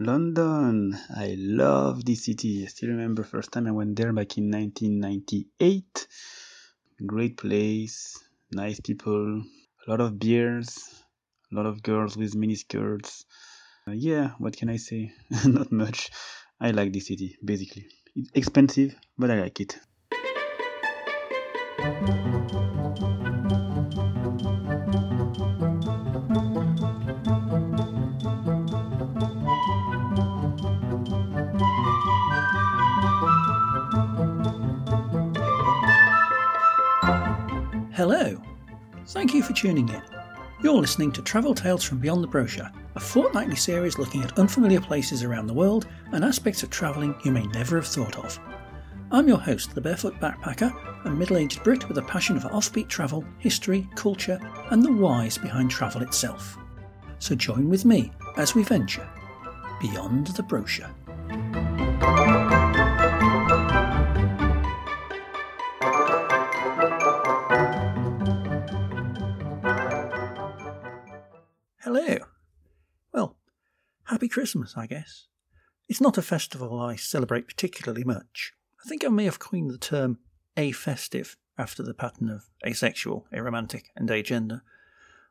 London. I love this city. I still remember first time I went there back in 1998. Great place, nice people, a lot of beers, a lot of girls with miniskirts. Yeah, what can I say? Not much. I like this city, basically. It's expensive, but I like it. Hello. Thank you for tuning in. You're listening to Travel Tales from Beyond the Brochure, a fortnightly series looking at unfamiliar places around the world and aspects of travelling you may never have thought of. I'm your host, the Barefoot Backpacker, a middle-aged Brit with a passion for offbeat travel, history, culture, and the whys behind travel itself. So join with me as we venture beyond the brochure. Hello. Well, happy Christmas, I guess. It's not a festival I celebrate particularly much. I think I may have coined the term a-festive after the pattern of asexual, aromantic and agender.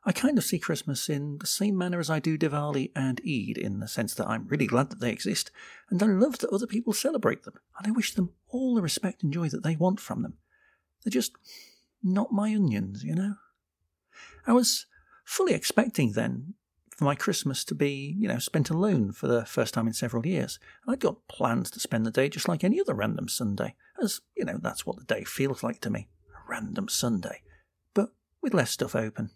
I kind of see Christmas in the same manner as I do Diwali and Eid, in the sense that I'm really glad that they exist, and I love that other people celebrate them, and I wish them all the respect and joy that they want from them. They're just not my onions, you know? I was fully expecting then for my Christmas to be, spent alone for the first time in several years. And I'd got plans to spend the day just like any other random Sunday, as, that's what the day feels like to me, a random Sunday, but with less stuff open.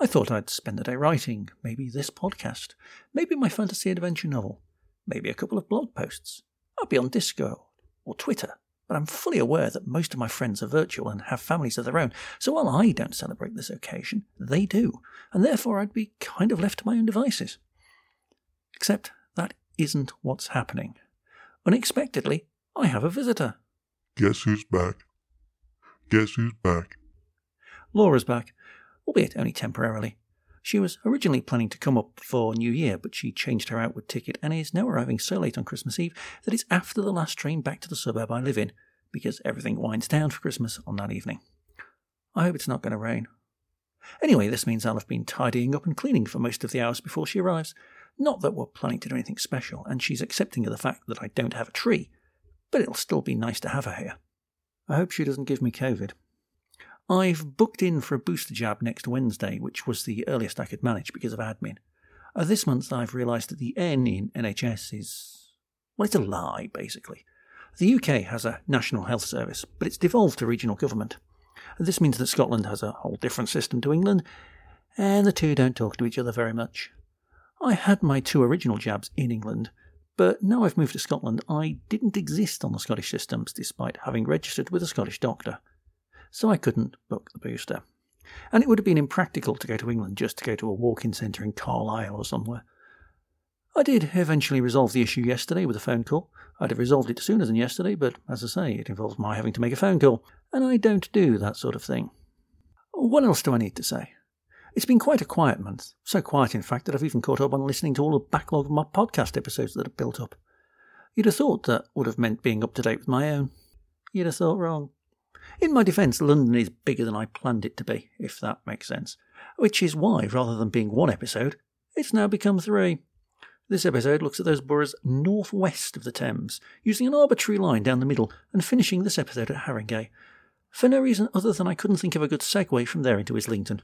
I thought I'd spend the day writing, maybe this podcast, maybe my fantasy adventure novel, maybe a couple of blog posts. I'd be on Discord or Twitter, but I'm fully aware that most of my friends are virtual and have families of their own, so while I don't celebrate this occasion, they do, and therefore I'd be kind of left to my own devices. Except that isn't what's happening. Unexpectedly, I have a visitor. Guess who's back? Laura's back, albeit only temporarily. She was originally planning to come up for New Year, but she changed her outward ticket and is now arriving so late on Christmas Eve that it's after the last train back to the suburb I live in, because everything winds down for Christmas on that evening. I hope it's not going to rain. Anyway, this means I'll have been tidying up and cleaning for most of the hours before she arrives. Not that we're planning to do anything special, and she's accepting of the fact that I don't have a tree, but it'll still be nice to have her here. I hope she doesn't give me COVID. I've booked in for a booster jab next Wednesday, which was the earliest I could manage because of admin. This month I've realised that the N in NHS is... well, it's a lie, basically. The UK has a National Health Service, but it's devolved to regional government. This means that Scotland has a whole different system to England, and the two don't talk to each other very much. I had my two original jabs in England, but now I've moved to Scotland, I didn't exist on the Scottish systems despite having registered with a Scottish doctor. So I couldn't book the booster. And it would have been impractical to go to England just to go to a walk-in centre in Carlisle or somewhere. I did eventually resolve the issue yesterday with a phone call. I'd have resolved it sooner than yesterday, but as I say, it involved my having to make a phone call, and I don't do that sort of thing. What else do I need to say? It's been quite a quiet month. So quiet, in fact, that I've even caught up on listening to all the backlog of my podcast episodes that have built up. You'd have thought that would have meant being up to date with my own. You'd have thought wrong. In my defence, London is bigger than I planned it to be, if that makes sense. Which is why, rather than being one episode, it's now become three. This episode looks at those boroughs northwest of the Thames, using an arbitrary line down the middle, and finishing this episode at Haringey, for no reason other than I couldn't think of a good segue from there into Islington.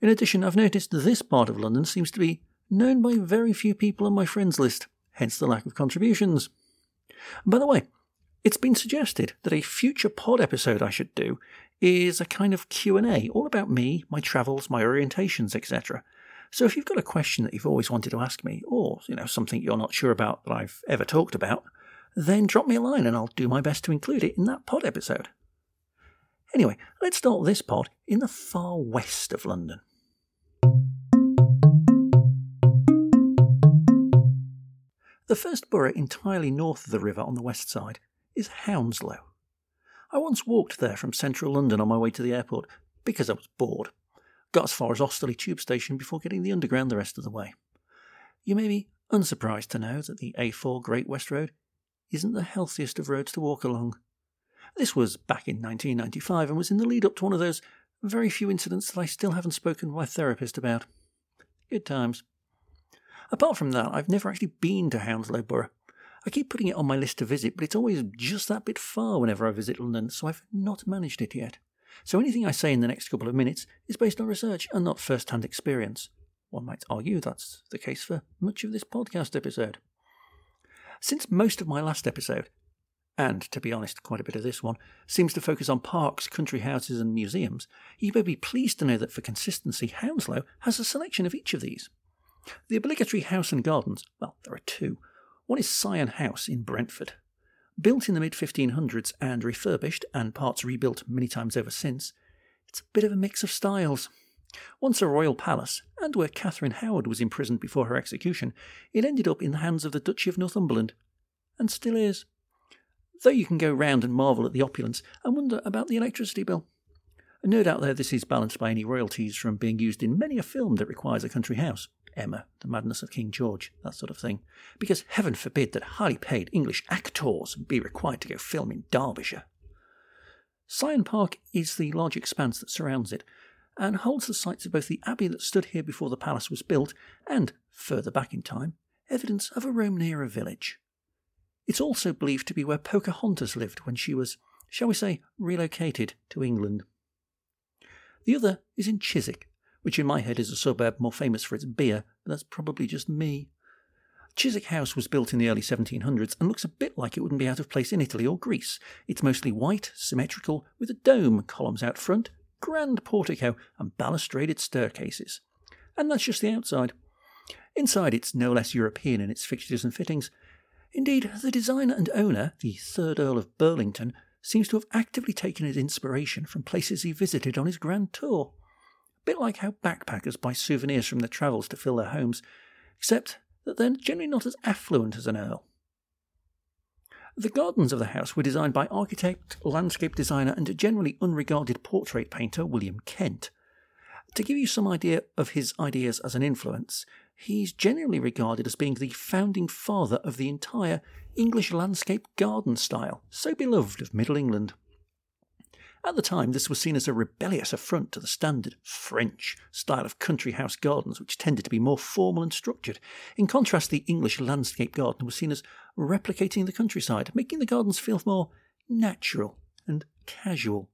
In addition, I've noticed this part of London seems to be known by very few people on my friends list, hence the lack of contributions. By the way, it's been suggested that a future pod episode I should do is a kind of Q&A, all about me, my travels, my orientations, etc. So if you've got a question that you've always wanted to ask me, or, something you're not sure about that I've ever talked about, then drop me a line and I'll do my best to include it in that pod episode. Anyway, let's start this pod in the far west of London. The first borough entirely north of the river on the west side is Hounslow. I once walked there from central London on my way to the airport because I was bored. Got as far as Austerley tube station before getting the underground the rest of the way. You may be unsurprised to know that the A4 Great West Road isn't the healthiest of roads to walk along. This was back in 1995 and was in the lead-up to one of those very few incidents that I still haven't spoken to my therapist about. Good times. Apart from that, I've never actually been to Hounslow Borough. I keep putting it on my list to visit, but it's always just that bit far whenever I visit London, so I've not managed it yet. So anything I say in the next couple of minutes is based on research and not first-hand experience. One might argue that's the case for much of this podcast episode. Since most of my last episode, and to be honest quite a bit of this one, seems to focus on parks, country houses and museums, you may be pleased to know that for consistency Hounslow has a selection of each of these. The obligatory house and gardens, well, there are two. One is Syon House in Brentford. Built in the mid-1500s and refurbished, and parts rebuilt many times ever since, it's a bit of a mix of styles. Once a royal palace, and where Catherine Howard was imprisoned before her execution, it ended up in the hands of the Duchy of Northumberland, and still is. Though you can go round and marvel at the opulence and wonder about the electricity bill. No doubt though this is balanced by any royalties from being used in many a film that requires a country house. Emma, The Madness of King George, that sort of thing, because heaven forbid that highly paid English actors be required to go film in Derbyshire. Syon Park is the large expanse that surrounds it, and holds the sites of both the abbey that stood here before the palace was built, and, further back in time, evidence of a Roman-era village. It's also believed to be where Pocahontas lived when she was, shall we say, relocated to England. The other is in Chiswick, which in my head is a suburb more famous for its beer, but that's probably just me. Chiswick House was built in the early 1700s and looks a bit like it wouldn't be out of place in Italy or Greece. It's mostly white, symmetrical, with a dome, columns out front, grand portico and balustraded staircases. And that's just the outside. Inside it's no less European in its fixtures and fittings. Indeed, the designer and owner, the 3rd Earl of Burlington, seems to have actively taken his inspiration from places he visited on his grand tour. Bit like how backpackers buy souvenirs from their travels to fill their homes, except that they're generally not as affluent as an earl. The gardens of the house were designed by architect, landscape designer and a generally unregarded portrait painter William Kent. To give you some idea of his ideas as an influence, he's generally regarded as being the founding father of the entire English landscape garden style, so beloved of Middle England. At the time, this was seen as a rebellious affront to the standard French style of country house gardens, which tended to be more formal and structured. In contrast, the English landscape garden was seen as replicating the countryside, making the gardens feel more natural and casual,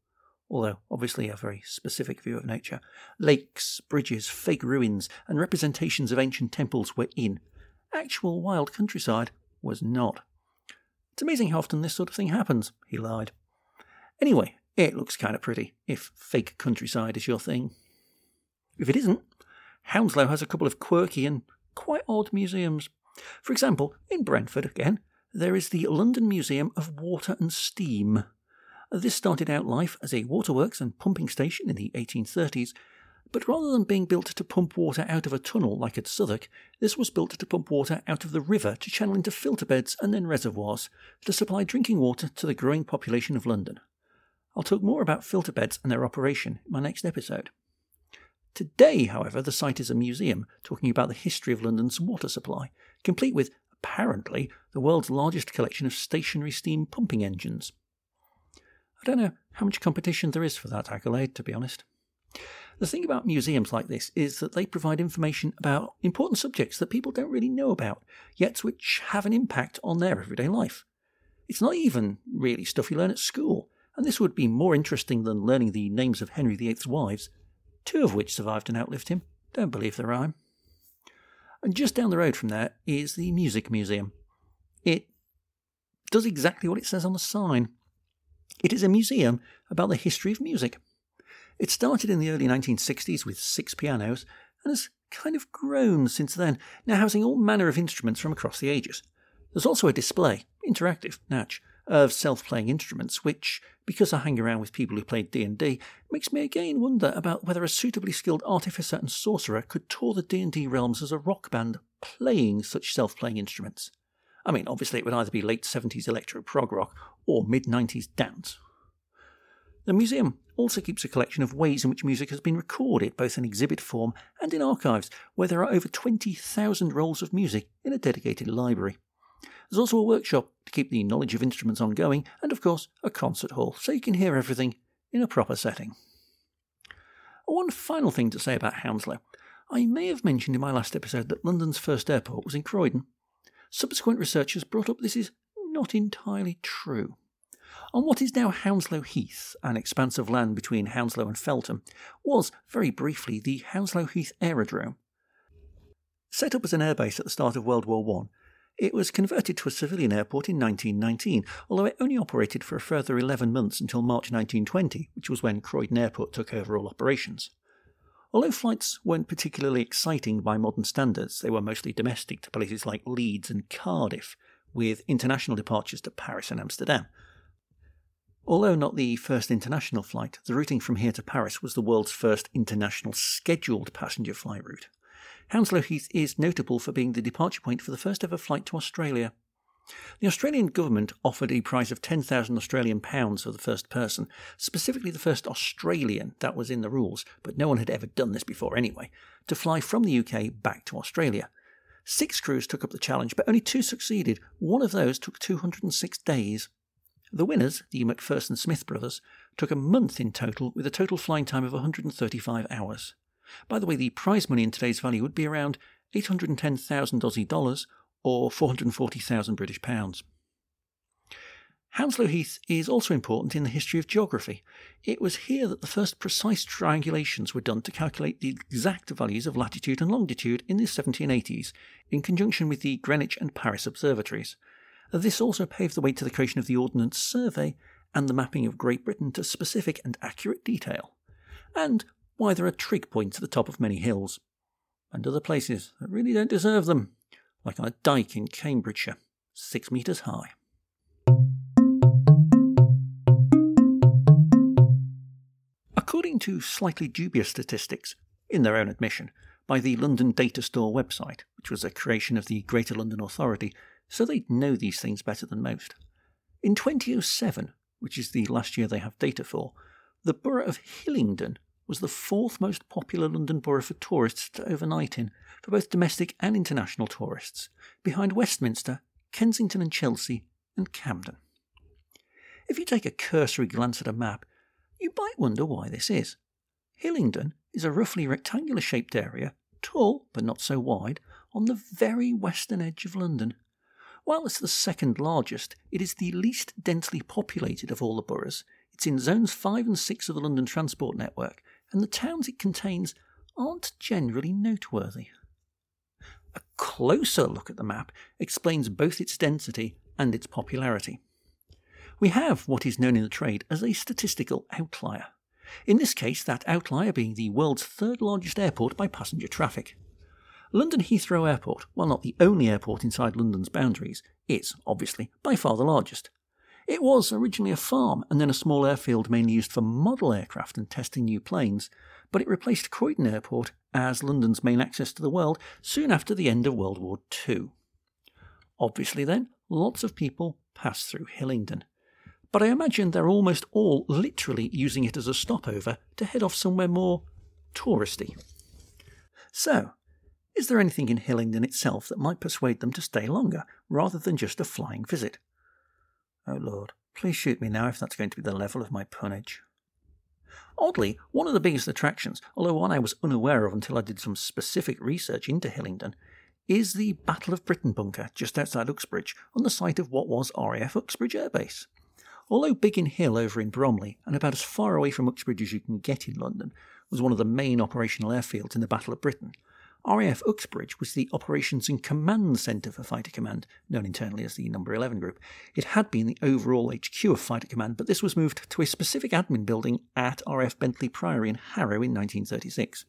although obviously a very specific view of nature. Lakes, bridges, fake ruins, and representations of ancient temples were in. Actual wild countryside was not. It's amazing how often this sort of thing happens, he lied. Anyway, it looks kind of pretty, if fake countryside is your thing. If it isn't, Hounslow has a couple of quirky and quite odd museums. For example, in Brentford again, there is the London Museum of Water and Steam. This started out life as a waterworks and pumping station in the 1830s, but rather than being built to pump water out of a tunnel like at Southwark, this was built to pump water out of the river to channel into filter beds and then reservoirs to supply drinking water to the growing population of London. I'll talk more about filter beds and their operation in my next episode. Today, however, the site is a museum talking about the history of London's water supply, complete with, apparently, the world's largest collection of stationary steam pumping engines. I don't know how much competition there is for that accolade, to be honest. The thing about museums like this is that they provide information about important subjects that people don't really know about, yet which have an impact on their everyday life. It's not even really stuff you learn at school, and this would be more interesting than learning the names of Henry VIII's wives, two of which survived and outlived him. Don't believe the rhyme. And just down the road from there is the Music Museum. It does exactly what it says on the sign. It is a museum about the history of music. It started in the early 1960s with 6 pianos and has kind of grown since then, now housing all manner of instruments from across the ages. There's also a display, interactive, natch, of self-playing instruments, which, because I hang around with people who played D&D, makes me again wonder about whether a suitably skilled artificer and sorcerer could tour the D&D realms as a rock band playing such self-playing instruments. I mean, obviously it would either be late 70s electro-prog rock or mid-90s dance. The museum also keeps a collection of ways in which music has been recorded, both in exhibit form and in archives, where there are over 20,000 rolls of music in a dedicated library. There's also a workshop to keep the knowledge of instruments ongoing, and of course a concert hall, so you can hear everything in a proper setting. One final thing to say about Hounslow. I may have mentioned in my last episode that London's first airport was in Croydon. Subsequent research has brought up this is not entirely true. On what is now Hounslow Heath, an expanse of land between Hounslow and Feltham, was, very briefly, the Hounslow Heath Aerodrome. Set up as an airbase at the start of World War I, it was converted to a civilian airport in 1919, although it only operated for a further 11 months until March 1920, which was when Croydon Airport took over all operations. Although flights weren't particularly exciting by modern standards, they were mostly domestic to places like Leeds and Cardiff, with international departures to Paris and Amsterdam. Although not the first international flight, the routing from here to Paris was the world's first international scheduled passenger flight route. Hounslow Heath is notable for being the departure point for the first ever flight to Australia. The Australian government offered a prize of £10,000 for the first person, specifically the first Australian, that was in the rules, but no one had ever done this before anyway, to fly from the UK back to Australia. 6 crews took up the challenge, but only 2 succeeded. One of those took 206 days. The winners, the McPherson-Smith brothers, took a month in total, with a total flying time of 135 hours. By the way, the prize money in today's value would be around 810,000 Aussie dollars, or 440,000 British pounds. Hounslow Heath is also important in the history of geography. It was here that the first precise triangulations were done to calculate the exact values of latitude and longitude in the 1780s, in conjunction with the Greenwich and Paris observatories. This also paved the way to the creation of the Ordnance Survey and the mapping of Great Britain to specific and accurate detail, and why there are trig points at the top of many hills, and other places that really don't deserve them, like on a dyke in Cambridgeshire, 6 metres high. According to slightly dubious statistics, in their own admission, by the London Data Store website, which was a creation of the Greater London Authority, so they'd know these things better than most. In 2007, which is the last year they have data for, the borough of Hillingdon was the 4th most popular London borough for tourists to overnight in, for both domestic and international tourists, behind Westminster, Kensington and Chelsea, and Camden. If you take a cursory glance at a map, you might wonder why this is. Hillingdon is a roughly rectangular-shaped area, tall but not so wide, on the very western edge of London. While it's the second largest, it is the least densely populated of all the boroughs. It's in zones 5 and 6 of the London Transport Network, and the towns it contains aren't generally noteworthy. A closer look at the map explains both its density and its popularity. We have what is known in the trade as a statistical outlier. In this case, that outlier being the world's third largest airport by passenger traffic. London Heathrow Airport, while not the only airport inside London's boundaries, is, obviously, by far the largest. It was originally a farm and then a small airfield mainly used for model aircraft and testing new planes, but it replaced Croydon Airport as London's main access to the world soon after the end of World War II. Obviously then, lots of people pass through Hillingdon, but I imagine they're almost all literally using it as a stopover to head off somewhere more touristy. So, is there anything in Hillingdon itself that might persuade them to stay longer, rather than just a flying visit? Oh lord, please shoot me now if that's going to be the level of my punnage. Oddly, one of the biggest attractions, although one I was unaware of until I did some specific research into Hillingdon, is the Battle of Britain bunker just outside Uxbridge, on the site of what was RAF Uxbridge Air Base. Although Biggin Hill over in Bromley, and about as far away from Uxbridge as you can get in London, was one of the main operational airfields in the Battle of Britain, RAF Uxbridge was the Operations and Command Centre for Fighter Command, known internally as the Number 11 Group. It had been the overall HQ of Fighter Command, but this was moved to a specific admin building at RAF Bentley Priory in Harrow in 1936.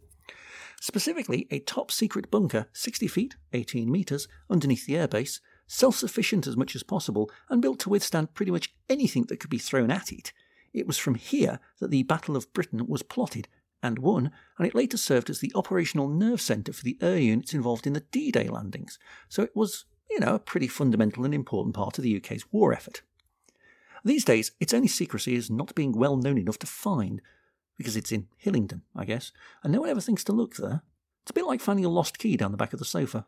Specifically, a top-secret bunker, 60 feet, 18 metres, underneath the airbase, self-sufficient as much as possible, and built to withstand pretty much anything that could be thrown at it. It was from here that the Battle of Britain was plotted, and won, and it later served as the operational nerve centre for the air units involved in the D-Day landings, so it was, a pretty fundamental and important part of the UK's war effort. These days, its only secrecy is not being well known enough to find, because it's in Hillingdon, I guess, and no one ever thinks to look there. It's a bit like finding a lost key down the back of the sofa.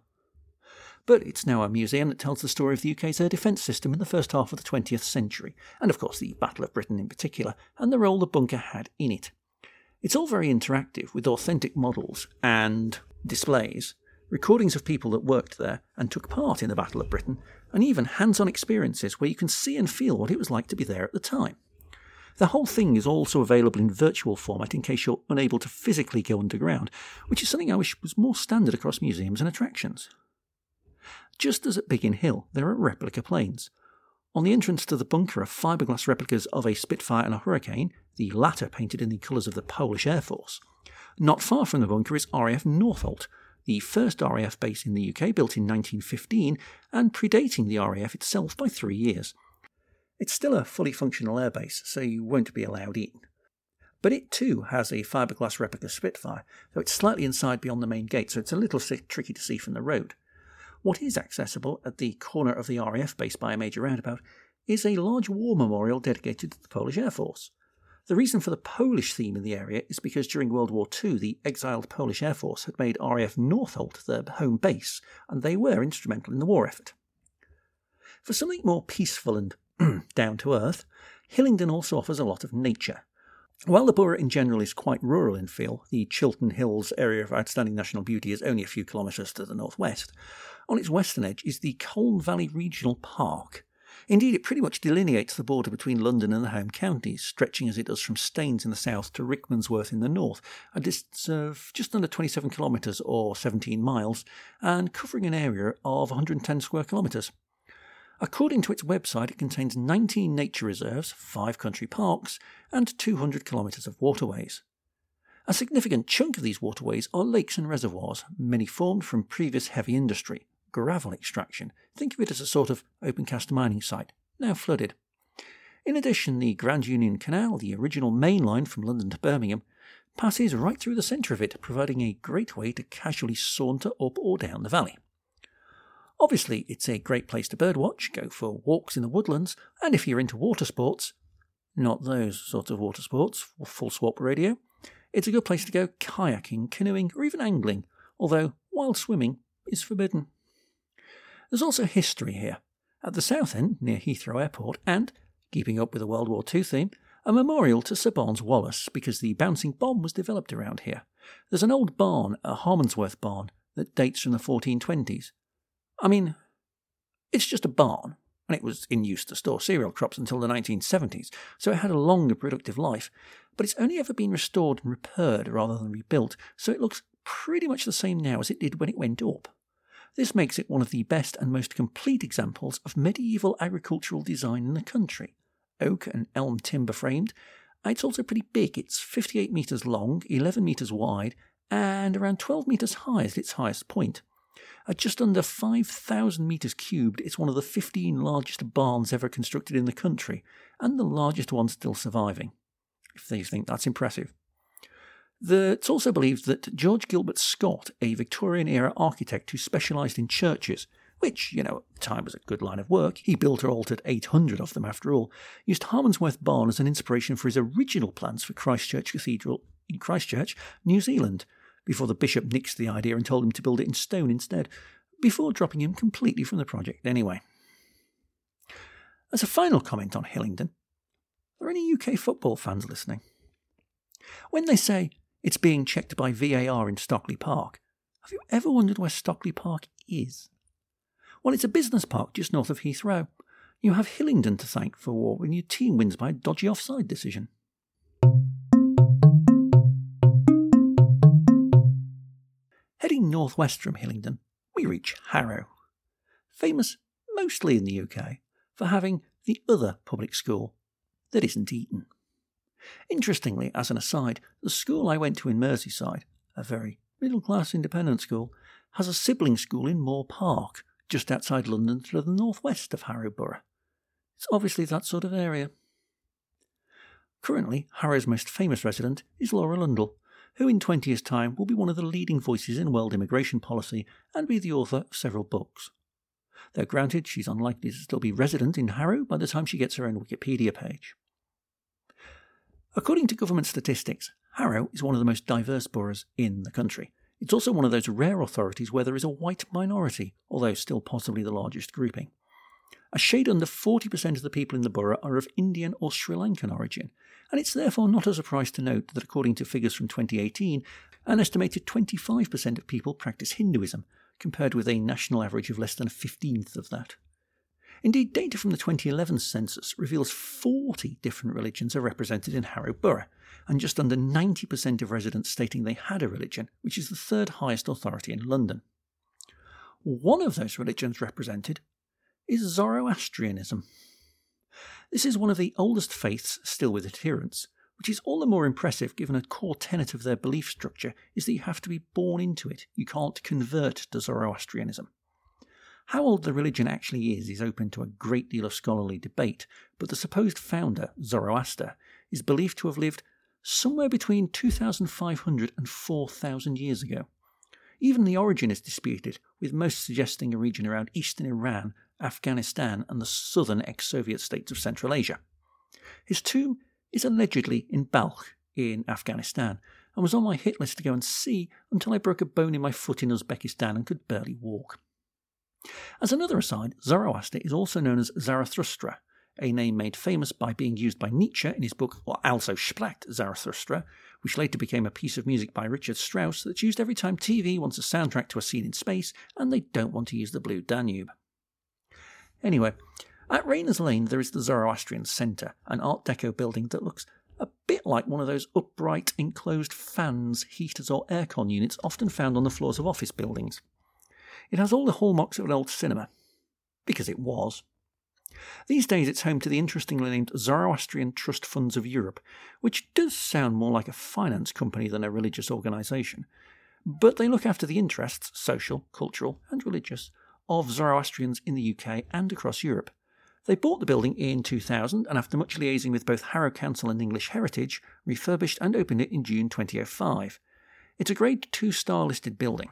But it's now a museum that tells the story of the UK's air defence system in the first half of the 20th century, and of course the Battle of Britain in particular, and the role the bunker had in it. It's all very interactive, with authentic models and displays, recordings of people that worked there and took part in the Battle of Britain, and even hands-on experiences where you can see and feel what it was like to be there at the time. The whole thing is also available in virtual format in case you're unable to physically go underground, which is something I wish was more standard across museums and attractions. Just as at Biggin Hill, there are replica planes. On the entrance to the bunker are fibreglass replicas of a Spitfire and a Hurricane, the latter painted in the colours of the Polish Air Force. Not far from the bunker is RAF Northolt, the first RAF base in the UK, built in 1915 and predating the RAF itself by 3 years. It's still a fully functional airbase, so you won't be allowed in. But it too has a fibreglass replica Spitfire, though it's slightly inside beyond the main gate, so it's a little tricky to see from the road. What is accessible at the corner of the RAF base by a major roundabout is a large war memorial dedicated to the Polish Air Force. The reason for the Polish theme in the area is because during World War II, the exiled Polish Air Force had made RAF Northolt their home base, and they were instrumental in the war effort. For something more peaceful and down to earth, Hillingdon also offers a lot of nature. While the borough in general is quite rural in feel, the Chiltern Hills area of outstanding national beauty is only a few kilometres to the northwest. On its western edge is the Colne Valley Regional Park. Indeed, it pretty much delineates the border between London and the home counties, stretching as it does from Staines in the south to Rickmansworth in the north, a distance of just under 27 kilometres or 17 miles, and covering an area of 110 square kilometres. According to its website, it contains 19 nature reserves, 5 country parks, and 200 kilometres of waterways. A significant chunk of these waterways are lakes and reservoirs, many formed from previous heavy industry, gravel extraction. Think of it as a sort of open-cast mining site, now flooded. In addition, the Grand Union Canal, the original main line from London to Birmingham, passes right through the centre of it, providing a great way to casually saunter up or down the valley. Obviously, it's a great place to birdwatch, go for walks in the woodlands, and if you're into water sports, not those sorts of water sports, full swap radio, it's a good place to go kayaking, canoeing, or even angling, although wild swimming is forbidden. There's also history here. At the south end, near Heathrow Airport, and, keeping up with the World War II theme, a memorial to Sir Barnes Wallace, because the bouncing bomb was developed around here. There's an old barn, a Harmondsworth barn, that dates from the 1420s. I mean, it's just a barn, and it was in use to store cereal crops until the 1970s, so it had a long and productive life, but it's only ever been restored and repaired rather than rebuilt, so it looks pretty much the same now as it did when it went up. This makes it one of the best and most complete examples of medieval agricultural design in the country. Oak and elm timber framed, it's also pretty big. It's 58 metres long, 11 metres wide, and around 12 metres high at its highest point. At just under 5,000 metres cubed, it's one of the 15 largest barns ever constructed in the country, and the largest one still surviving, if they think that's impressive. It's also believed that George Gilbert Scott, a Victorian-era architect who specialised in churches, which, at the time was a good line of work, he built or altered 800 of them after all, used Harmondsworth Barn as an inspiration for his original plans for Christchurch Cathedral in Christchurch, New Zealand, before the bishop nixed the idea and told him to build it in stone instead, before dropping him completely from the project anyway. As a final comment on Hillingdon, are there any UK football fans listening? When they say it's being checked by VAR in Stockley Park, have you ever wondered where Stockley Park is? Well, it's a business park just north of Heathrow. You have Hillingdon to thank for war when your team wins by a dodgy offside decision. Heading northwest from Hillingdon, we reach Harrow, famous mostly in the UK for having the other public school that isn't Eton. Interestingly, as an aside, the school I went to in Merseyside, a very middle-class independent school, has a sibling school in Moor Park, just outside London to the northwest of Harrow Borough. It's obviously that sort of area. Currently, Harrow's most famous resident is Laura Lundell, who in 20 years' time will be one of the leading voices in world immigration policy and be the author of several books. Though granted, she's unlikely to still be resident in Harrow by the time she gets her own Wikipedia page. According to government statistics, Harrow is one of the most diverse boroughs in the country. It's also one of those rare authorities where there is a white minority, although still possibly the largest grouping. A shade under 40% of the people in the borough are of Indian or Sri Lankan origin, and it's therefore not a surprise to note that according to figures from 2018, an estimated 25% of people practice Hinduism, compared with a national average of less than a 15th of that. Indeed, data from the 2011 census reveals 40 different religions are represented in Harrow Borough, and just under 90% of residents stating they had a religion, which is the third highest authority in London. One of those religions represented is Zoroastrianism. This is one of the oldest faiths still with adherents, which is all the more impressive given a core tenet of their belief structure is that you have to be born into it. You can't convert to Zoroastrianism. How old the religion actually is open to a great deal of scholarly debate, but the supposed founder, Zoroaster, is believed to have lived somewhere between 2,500 and 4,000 years ago. Even the origin is disputed, with most suggesting a region around eastern Iran, Afghanistan and the southern ex-Soviet states of Central Asia. His tomb is allegedly in Balkh in Afghanistan, and was on my hit list to go and see until I broke a bone in my foot in Uzbekistan and could barely walk. As another aside, Zoroaster is also known as Zarathustra, a name made famous by being used by Nietzsche in his book Also Sprach Zarathustra, which later became a piece of music by Richard Strauss that's used every time TV wants a soundtrack to a scene in space and they don't want to use the Blue Danube. Anyway, at Rayners Lane there is the Zoroastrian Centre, an Art Deco building that looks a bit like one of those upright, enclosed fans, heaters or aircon units often found on the floors of office buildings. It has all the hallmarks of an old cinema, because it was. These days it's home to the interestingly named Zoroastrian Trust Funds of Europe, which does sound more like a finance company than a religious organisation, but they look after the interests, social, cultural and religious, of Zoroastrians in the UK and across Europe. They bought the building in 2000 and after much liaising with both Harrow Council and English Heritage, refurbished and opened it in June 2005. It's a Grade 2 star listed building.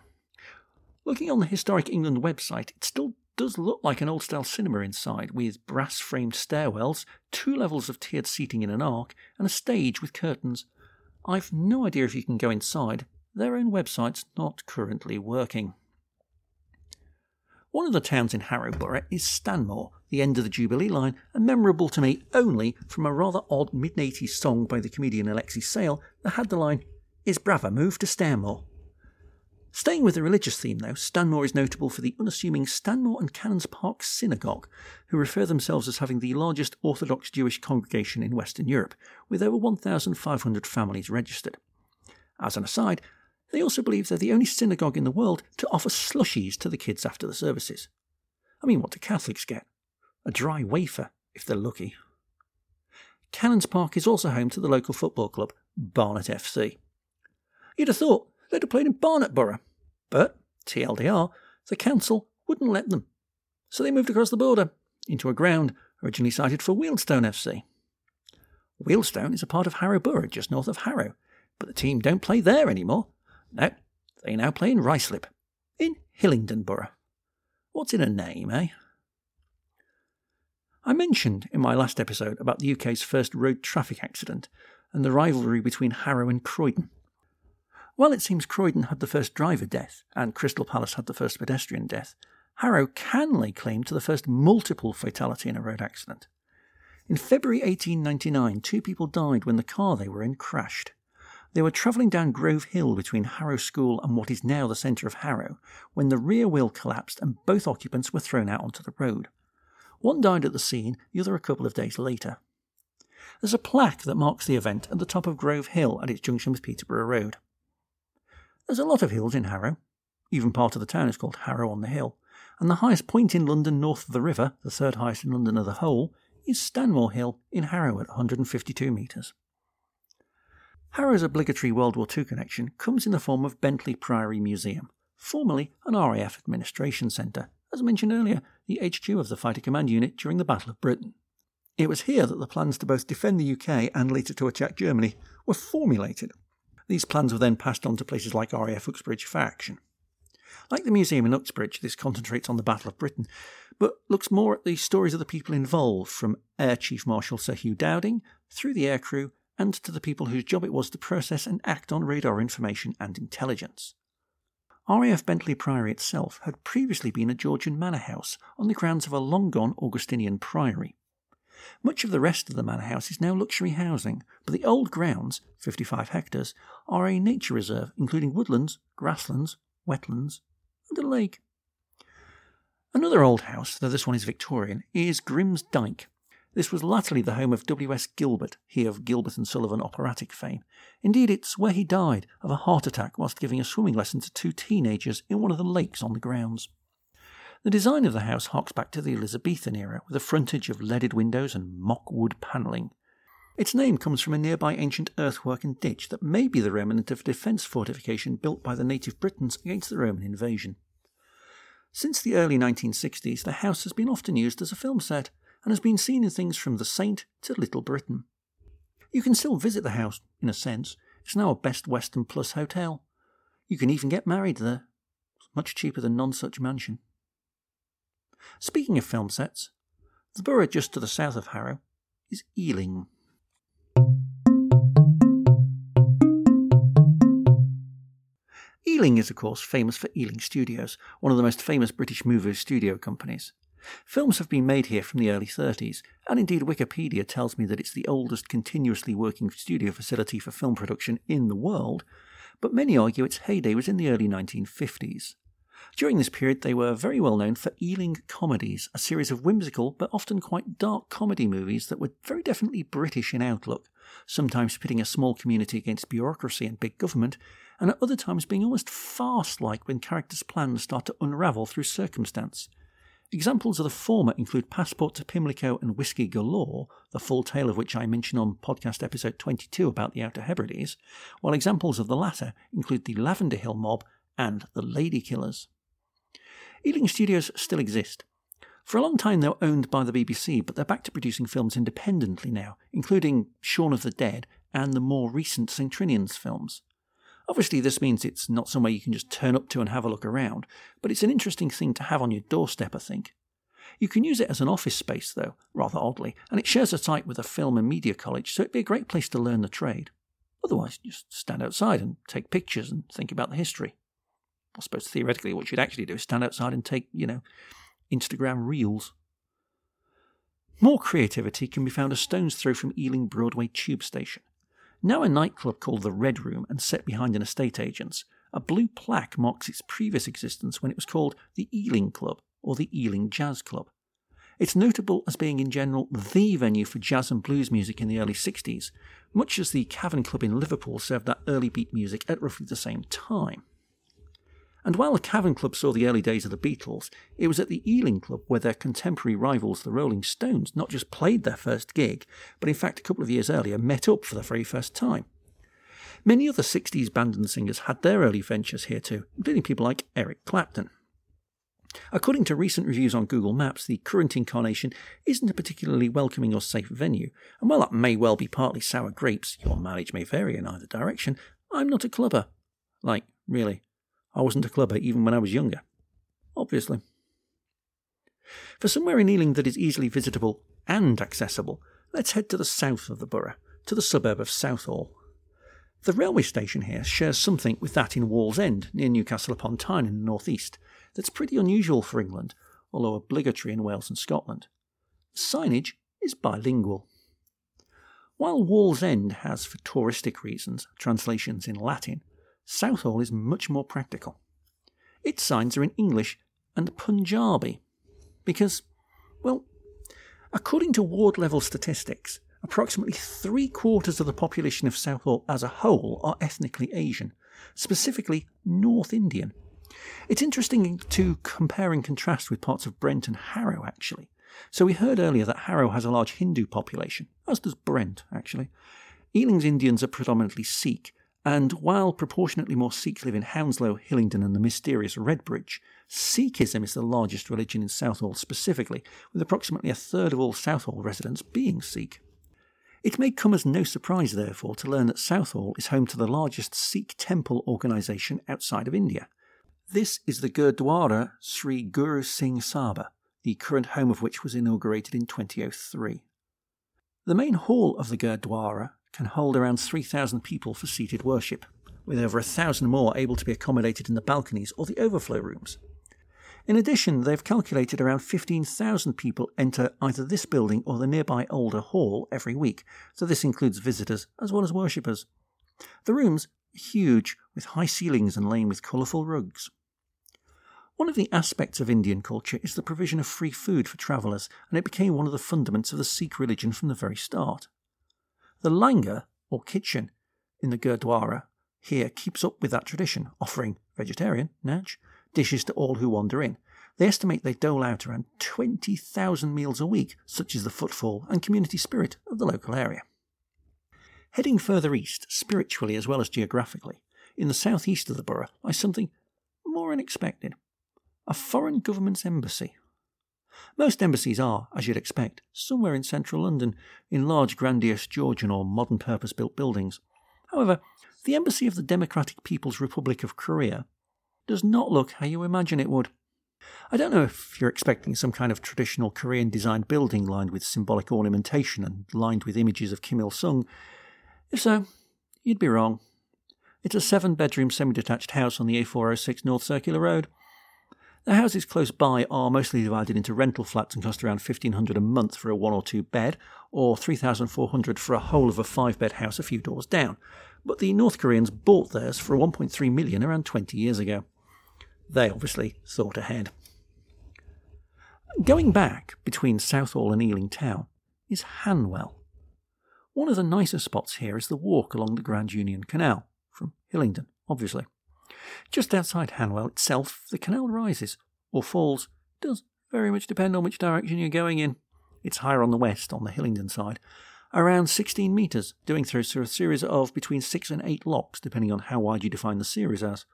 Looking on the Historic England website, it still does look like an old-style cinema inside, with brass-framed stairwells, 2 levels of tiered seating in an arc, and a stage with curtains. I've no idea if you can go inside. Their own website's not currently working. One of the towns in Harrow Borough is Stanmore, the end of the Jubilee line, and memorable to me only from a rather odd mid-80s song by the comedian Alexei Sale that had the line, "Is Brava moved to Stanmore?" Staying with the religious theme though, Stanmore is notable for the unassuming Stanmore and Cannons Park Synagogue, who refer themselves as having the largest Orthodox Jewish congregation in Western Europe, with over 1,500 families registered. As an aside, they also believe they're the only synagogue in the world to offer slushies to the kids after the services. I mean, what do Catholics get? A dry wafer, if they're lucky. Cannons Park is also home to the local football club, Barnet FC. You'd have thought they'd have played in Barnet Borough, but, TLDR, the council wouldn't let them. So they moved across the border, into a ground originally sited for Wealdstone FC. Wealdstone is a part of Harrow Borough, just north of Harrow, but the team don't play there anymore. No, they now play in Ruislip, in Hillingdon Borough. What's in a name, eh? I mentioned in my last episode about the UK's first road traffic accident and the rivalry between Harrow and Croydon. While it seems Croydon had the first driver death and Crystal Palace had the first pedestrian death, Harrow can lay claim to the first multiple fatality in a road accident. In February 1899, 2 people died when the car they were in crashed. They were travelling down Grove Hill between Harrow School and what is now the centre of Harrow when the rear wheel collapsed and both occupants were thrown out onto the road. One died at the scene, the other a couple of days later. There's a plaque that marks the event at the top of Grove Hill at its junction with Peterborough Road. There's a lot of hills in Harrow. Even part of the town is called Harrow on the Hill, and the highest point in London north of the river, the third highest in London of the whole, is Stanmore Hill in Harrow at 152 metres. Harrow's obligatory World War II connection comes in the form of Bentley Priory Museum, formerly an RAF administration centre, as mentioned earlier, the HQ of the Fighter Command unit during the Battle of Britain. It was here that the plans to both defend the UK and later to attack Germany were formulated. These plans were then passed on to places like RAF Uxbridge for action. Like the museum in Uxbridge, this concentrates on the Battle of Britain, but looks more at the stories of the people involved, from Air Chief Marshal Sir Hugh Dowding, through the aircrew, and to the people whose job it was to process and act on radar information and intelligence. RAF Bentley Priory itself had previously been a Georgian manor house on the grounds of a long-gone Augustinian priory. Much of the rest of the manor house is now luxury housing, but the old grounds, 55 hectares, are a nature reserve including woodlands, grasslands, wetlands and a lake. Another old house, though this one is Victorian, is Grimm's Dyke. This was latterly the home of W.S. Gilbert, he of Gilbert and Sullivan operatic fame. Indeed, it's where he died of a heart attack whilst giving a swimming lesson to two teenagers in one of the lakes on the grounds. The design of the house harks back to the Elizabethan era, with a frontage of leaded windows and mock wood panelling. Its name comes from a nearby ancient earthwork and ditch that may be the remnant of a defence fortification built by the native Britons against the Roman invasion. Since the early 1960s, the house has been often used as a film set, and has been seen in things from The Saint to Little Britain. You can still visit the house, in a sense. It's now a Best Western Plus hotel. You can even get married there. It's much cheaper than Nonsuch Mansion. Speaking of film sets, the borough just to the south of Harrow is Ealing. Ealing is, of course, famous for Ealing Studios, one of the most famous British movie studio companies. Films have been made here from the early 30s, and indeed Wikipedia tells me that it's the oldest continuously working studio facility for film production in the world, but many argue its heyday was in the early 1950s. During this period they were very well known for Ealing Comedies, a series of whimsical but often quite dark comedy movies that were very definitely British in outlook, sometimes pitting a small community against bureaucracy and big government, and at other times being almost farce-like when characters' plans start to unravel through circumstance. Examples of the former include Passport to Pimlico and Whiskey Galore, the full tale of which I mention on podcast episode 22 about the Outer Hebrides, while examples of the latter include the Lavender Hill Mob and the Lady Killers. Ealing Studios still exist. For a long time they were owned by the BBC, but they're back to producing films independently now, including Shaun of the Dead and the more recent Centrinians films. Obviously this means it's not somewhere you can just turn up to and have a look around, but it's an interesting thing to have on your doorstep, I think. You can use it as an office space though, rather oddly, and it shares a site with a film and media college, so it'd be a great place to learn the trade. Otherwise, just stand outside and take pictures and think about the history. I suppose theoretically what you'd actually do is stand outside and take, Instagram reels. More creativity can be found a stone's throw from Ealing Broadway Tube Station. Now a nightclub called the Red Room and set behind an estate agent's, a blue plaque marks its previous existence when it was called the Ealing Club or the Ealing Jazz Club. It's notable as being in general the venue for jazz and blues music in the early 60s, much as the Cavern Club in Liverpool served that early beat music at roughly the same time. And while the Cavern Club saw the early days of the Beatles, it was at the Ealing Club where their contemporary rivals, the Rolling Stones, not just played their first gig, but in fact a couple of years earlier met up for the very first time. Many other 60s band and singers had their early ventures here too, including people like Eric Clapton. According to recent reviews on Google Maps, the current incarnation isn't a particularly welcoming or safe venue, and while that may well be partly sour grapes, your mileage may vary in either direction, I'm not a clubber. Like, really. I wasn't a clubber even when I was younger. Obviously. For somewhere in Ealing that is easily visitable and accessible, let's head to the south of the borough, to the suburb of Southall. The railway station here shares something with that in Wall's End, near Newcastle upon Tyne in the northeast, that's pretty unusual for England, although obligatory in Wales and Scotland. The signage is bilingual. While Wall's End has, for touristic reasons, translations in Latin, Southall is much more practical. Its signs are in English and Punjabi because, well, according to ward-level statistics, approximately 3/4 of the population of Southall as a whole are ethnically Asian, specifically North Indian. It's interesting to compare and contrast with parts of Brent and Harrow, actually. So we heard earlier that Harrow has a large Hindu population, as does Brent, actually. Ealing's Indians are predominantly Sikh, and while proportionately more Sikhs live in Hounslow, Hillingdon and the mysterious Redbridge, Sikhism is the largest religion in Southall specifically, with approximately a third of all Southall residents being Sikh. It may come as no surprise, therefore, to learn that Southall is home to the largest Sikh temple organisation outside of India. This is the Gurdwara Sri Guru Singh Sabha, the current home of which was inaugurated in 2003. The main hall of the Gurdwara can hold around 3,000 people for seated worship, with over 1,000 more able to be accommodated in the balconies or the overflow rooms. In addition, they've calculated around 15,000 people enter either this building or the nearby older hall every week, so this includes visitors as well as worshippers. The rooms are huge, with high ceilings and lain with colourful rugs. One of the aspects of Indian culture is the provision of free food for travellers, and it became one of the fundaments of the Sikh religion from the very start. The langar, or kitchen, in the Gurdwara here keeps up with that tradition, offering vegetarian, Naj, dishes to all who wander in. They estimate they dole out around 20,000 meals a week, such is the footfall and community spirit of the local area. Heading further east, spiritually as well as geographically, in the southeast of the borough lies something more unexpected. A foreign government's embassy. Most embassies are, as you'd expect, somewhere in central London, in large grandiose Georgian or modern purpose-built buildings. However, the embassy of the Democratic People's Republic of Korea does not look how you imagine it would. I don't know if you're expecting some kind of traditional Korean-designed building lined with symbolic ornamentation and lined with images of Kim Il-sung. If so, you'd be wrong. It's a 7-bedroom semi-detached house on the A406 North Circular Road. The houses close by are mostly divided into rental flats and cost around $1,500 a month for a 1 or 2 bed, or $3,400 for a whole of a 5-bed house a few doors down. But the North Koreans bought theirs for $1.3 million around 20 years ago. They obviously thought ahead. Going back between Southall and Ealing Town is Hanwell. One of the nicer spots here is the walk along the Grand Union Canal, from Hillingdon, obviously. Just outside Hanwell itself, the canal rises, or falls. It does very much depend on which direction you're going in. It's higher on the west, on the Hillingdon side, around 16 metres, doing through a series of between 6 and 8 locks, depending on how wide you define the series as.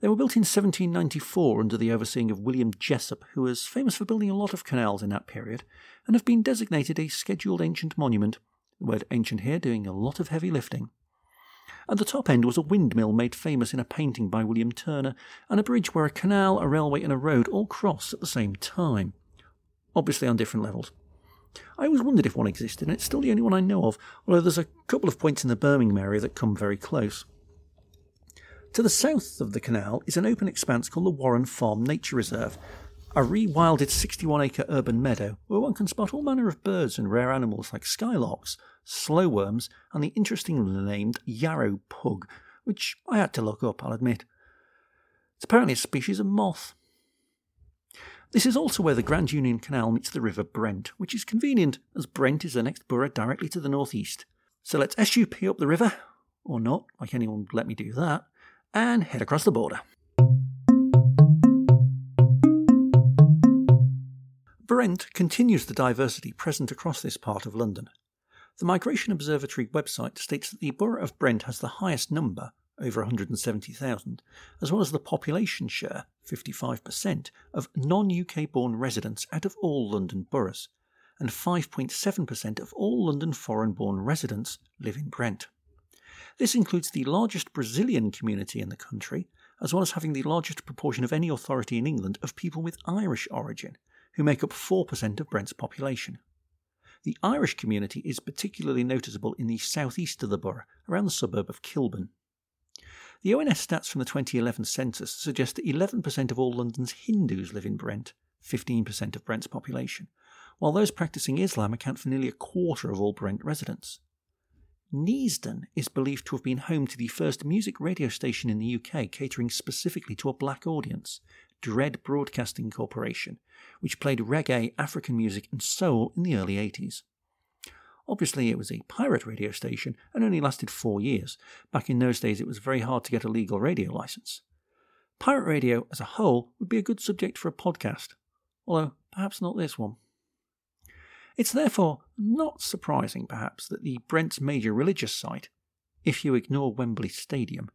They were built in 1794 under the overseeing of William Jessup, who was famous for building a lot of canals in that period, and have been designated a scheduled ancient monument, the word ancient here doing a lot of heavy lifting. At the top end was a windmill made famous in a painting by William Turner, and a bridge where a canal, a railway and a road all cross at the same time, obviously on different levels. I always wondered if one existed, and it's still the only one I know of, although there's a couple of points in the Birmingham area that come very close. To the south of the canal is an open expanse called the Warren Farm Nature Reserve, a rewilded 61-acre urban meadow where one can spot all manner of birds and rare animals like skylarks, slowworms and the interestingly named yarrow pug, which I had to look up, I'll admit. It's apparently a species of moth. This is also where the Grand Union Canal meets the River Brent, which is convenient as Brent is the next borough directly to the northeast. So let's SUP up the river, or not, like anyone would let me do that, and head across the border. Brent continues the diversity present across this part of London. The Migration Observatory website states that the borough of Brent has the highest number, over 170,000, as well as the population share, 55%, of non-UK-born residents out of all London boroughs, and 5.7% of all London foreign-born residents live in Brent. This includes the largest Brazilian community in the country, as well as having the largest proportion of any authority in England of people with Irish origin, who make up 4% of Brent's population. The Irish community is particularly noticeable in the southeast of the borough, around the suburb of Kilburn. The ONS stats from the 2011 census suggest that 11% of all London's Hindus live in Brent, 15% of Brent's population, while those practising Islam account for nearly a quarter of all Brent residents. Neasden is believed to have been home to the first music radio station in the UK catering specifically to a black audience, Dread Broadcasting Corporation, which played reggae, African music and soul in the early 80s. Obviously it was a pirate radio station and only lasted 4 years. Back in those days it was very hard to get a legal radio licence. Pirate radio as a whole would be a good subject for a podcast, although perhaps not this one. It's therefore not surprising perhaps that the Brent's major religious site, if you ignore Wembley Stadium,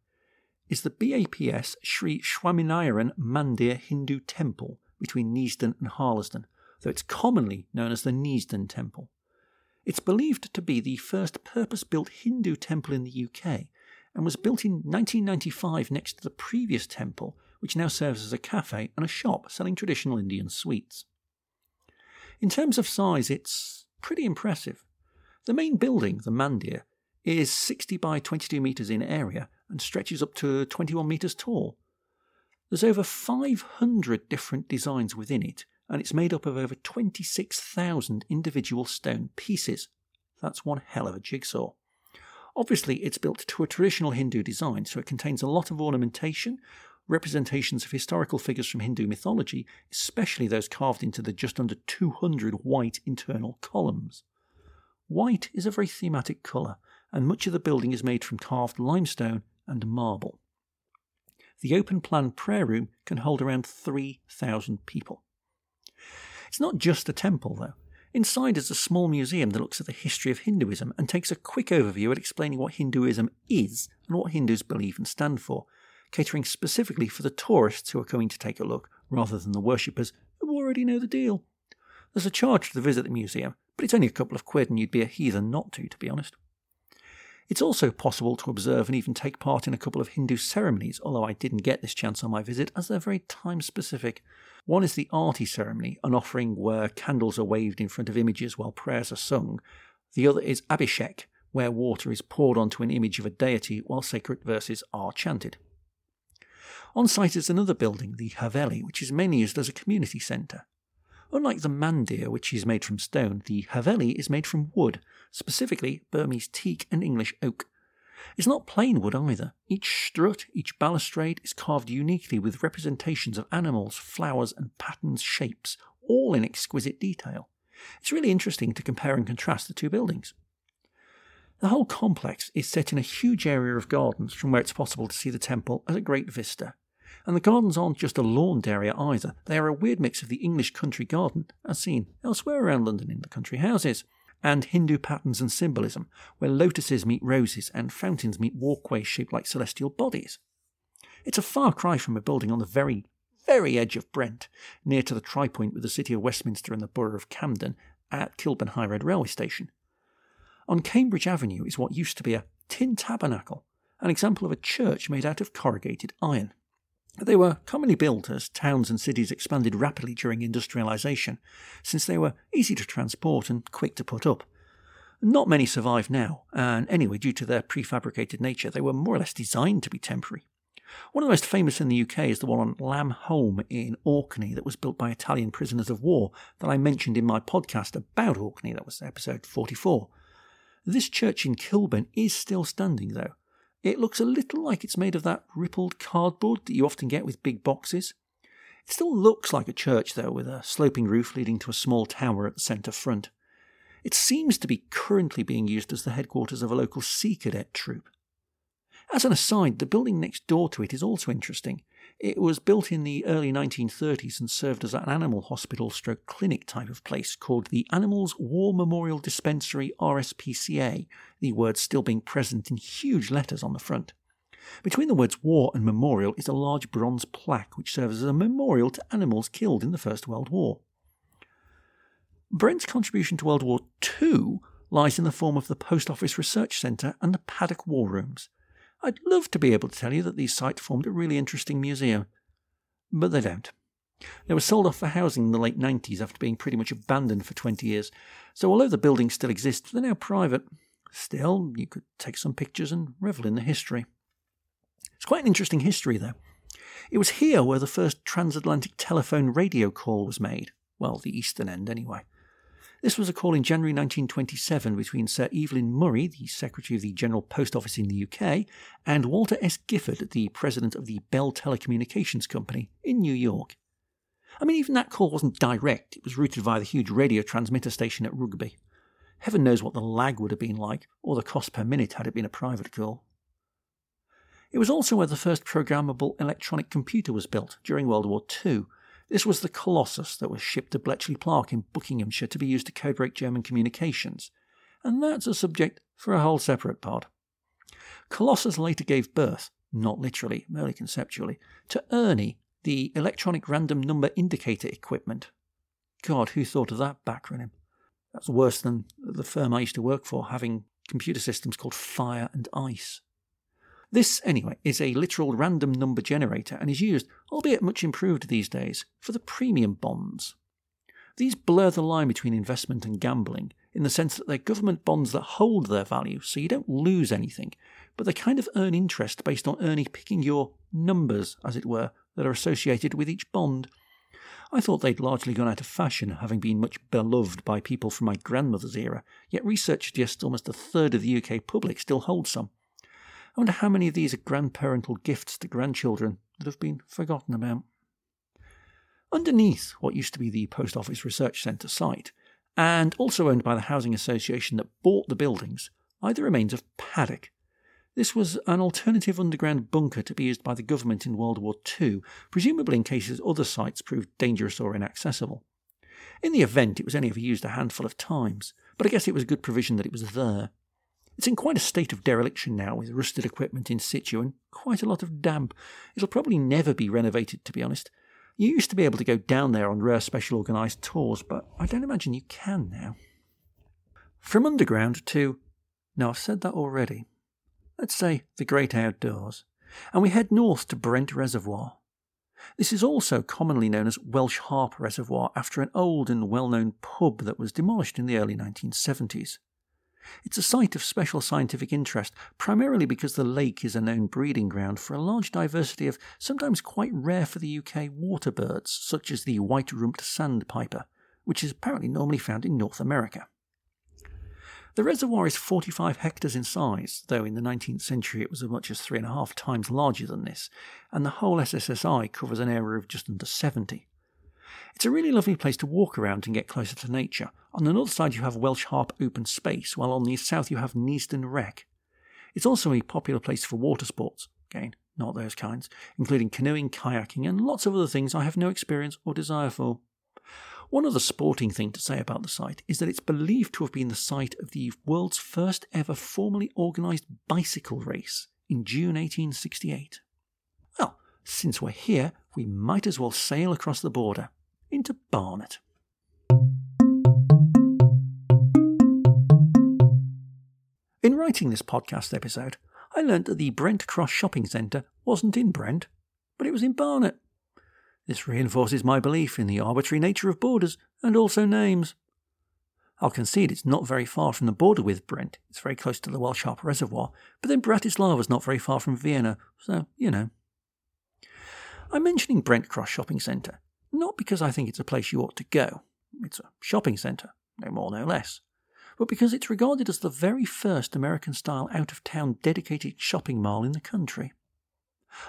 is the BAPS Sri Swaminarayan Mandir Hindu Temple between Neasden and Harlesden, though it's commonly known as the Neasden Temple. It's believed to be the first purpose-built Hindu temple in the UK and was built in 1995 next to the previous temple, which now serves as a cafe and a shop selling traditional Indian sweets. In terms of size, it's pretty impressive. The main building, the Mandir, It is 60 by 22 metres in area and stretches up to 21 metres tall. There's over 500 different designs within it, and it's made up of over 26,000 individual stone pieces. That's one hell of a jigsaw. Obviously, it's built to a traditional Hindu design, so it contains a lot of ornamentation, representations of historical figures from Hindu mythology, especially those carved into the just under 200 white internal columns. White is a very thematic colour, and much of the building is made from carved limestone and marble. The open-plan prayer room can hold around 3,000 people. It's not just a temple, though. Inside is a small museum that looks at the history of Hinduism and takes a quick overview at explaining what Hinduism is and what Hindus believe and stand for, catering specifically for the tourists who are coming to take a look, rather than the worshippers who already know the deal. There's a charge to visit the museum, but it's only a couple of quid and you'd be a heathen not to be honest. It's also possible to observe and even take part in a couple of Hindu ceremonies, although I didn't get this chance on my visit as they're very time-specific. One is the Aarti ceremony, an offering where candles are waved in front of images while prayers are sung. The other is Abhishek, where water is poured onto an image of a deity while sacred verses are chanted. On site is another building, the Haveli, which is mainly used as a community centre. Unlike the mandir, which is made from stone, the Haveli is made from wood, specifically Burmese teak and English oak. It's not plain wood either. Each strut, each balustrade is carved uniquely with representations of animals, flowers and patterns, shapes, all in exquisite detail. It's really interesting to compare and contrast the two buildings. The whole complex is set in a huge area of gardens from where it's possible to see the temple as a great vista. And the gardens aren't just a lawned area either, they are a weird mix of the English country garden, as seen elsewhere around London in the country houses, and Hindu patterns and symbolism, where lotuses meet roses and fountains meet walkways shaped like celestial bodies. It's a far cry from a building on the very, very edge of Brent, near to the tripoint with the city of Westminster and the borough of Camden, at Kilburn High Road Railway Station. On Cambridge Avenue is what used to be a tin tabernacle, an example of a church made out of corrugated iron. They were commonly built as towns and cities expanded rapidly during industrialisation, since they were easy to transport and quick to put up. Not many survive now, and anyway, due to their prefabricated nature, they were more or less designed to be temporary. One of the most famous in the UK is the one on Lamb Holm in Orkney that was built by Italian prisoners of war that I mentioned in my podcast about Orkney, that was episode 44. This church in Kilburn is still standing though. It looks a little like it's made of that rippled cardboard that you often get with big boxes. It still looks like a church, though, with a sloping roof leading to a small tower at the centre front. It seems to be currently being used as the headquarters of a local Sea Cadet troop. As an aside, the building next door to it is also interesting. It was built in the early 1930s and served as an animal hospital/clinic type of place called the Animals War Memorial Dispensary RSPCA, the words still being present in huge letters on the front. Between the words war and memorial is a large bronze plaque which serves as a memorial to animals killed in the First World War. Brent's contribution to World War II lies in the form of the Post Office Research Centre and the Paddock War Rooms. I'd love to be able to tell you that these sites formed a really interesting museum, but they don't. They were sold off for housing in the late 90s after being pretty much abandoned for 20 years, so although the buildings still exist, they're now private. Still, you could take some pictures and revel in the history. It's quite an interesting history, though. It was here where the first transatlantic telephone radio call was made. Well, the eastern end, anyway. This was a call in January 1927 between Sir Evelyn Murray, the Secretary of the General Post Office in the UK, and Walter S. Gifford, the President of the Bell Telecommunications Company in New York. I mean, even that call wasn't direct. It was routed via the huge radio transmitter station at Rugby. Heaven knows what the lag would have been like, or the cost per minute had it been a private call. It was also where the first programmable electronic computer was built during World War II. This was the Colossus that was shipped to Bletchley Park in Buckinghamshire to be used to codebreak German communications. And that's a subject for a whole separate pod. Colossus later gave birth, not literally, merely conceptually, to ERNIE, the electronic random number indicator equipment. God, who thought of that backronym? That's worse than the firm I used to work for, having computer systems called Fire and Ice. This, anyway, is a literal random number generator and is used, albeit much improved these days, for the premium bonds. These blur the line between investment and gambling, in the sense that they're government bonds that hold their value, so you don't lose anything, but they kind of earn interest based on picking your numbers, as it were, that are associated with each bond. I thought they'd largely gone out of fashion, having been much beloved by people from my grandmother's era, yet research suggests almost a third of the UK public still holds some. I wonder how many of these are grandparental gifts to grandchildren that have been forgotten about. Underneath what used to be the Post Office Research Centre site, and also owned by the housing association that bought the buildings, lie the remains of Paddock. This was an alternative underground bunker to be used by the government in World War II, presumably in cases other sites proved dangerous or inaccessible. In the event, it was only ever used a handful of times, but I guess it was a good provision that it was there. It's in quite a state of dereliction now, with rusted equipment in situ and quite a lot of damp. It'll probably never be renovated, to be honest. You used to be able to go down there on rare special organised tours, but I don't imagine you can now. From underground to... No, I've said that already. Let's say the great outdoors. And we head north to Brent Reservoir. This is also commonly known as Welsh Harp Reservoir, after an old and well-known pub that was demolished in the early 1970s. It's a site of special scientific interest, primarily because the lake is a known breeding ground for a large diversity of sometimes quite rare for the UK water birds, such as the white-rumped sandpiper, which is apparently normally found in North America. The reservoir is 45 hectares in size, though in the 19th century it was as much as 3.5 times larger than this, and the whole SSSI covers an area of just under 70. It's a really lovely place to walk around and get closer to nature. On the north side you have Welsh Harp open space, while on the south you have Neasden Wreck. It's also a popular place for water sports, again, not those kinds, including canoeing, kayaking and lots of other things I have no experience or desire for. One other sporting thing to say about the site is that it's believed to have been the site of the world's first ever formally organised bicycle race in June 1868. Well, since we're here, we might as well sail across the border into Barnet. In writing this podcast episode, I learnt that the Brent Cross Shopping Centre wasn't in Brent, but it was in Barnet. This reinforces my belief in the arbitrary nature of borders and also names. I'll concede it's not very far from the border with Brent, it's very close to the Welsh Harp Reservoir, but then Bratislava's not very far from Vienna, so, you know. I'm mentioning Brent Cross Shopping Centre, not because I think it's a place you ought to go. It's a shopping centre, no more, no less. But because it's regarded as the very first American-style out-of-town dedicated shopping mall in the country.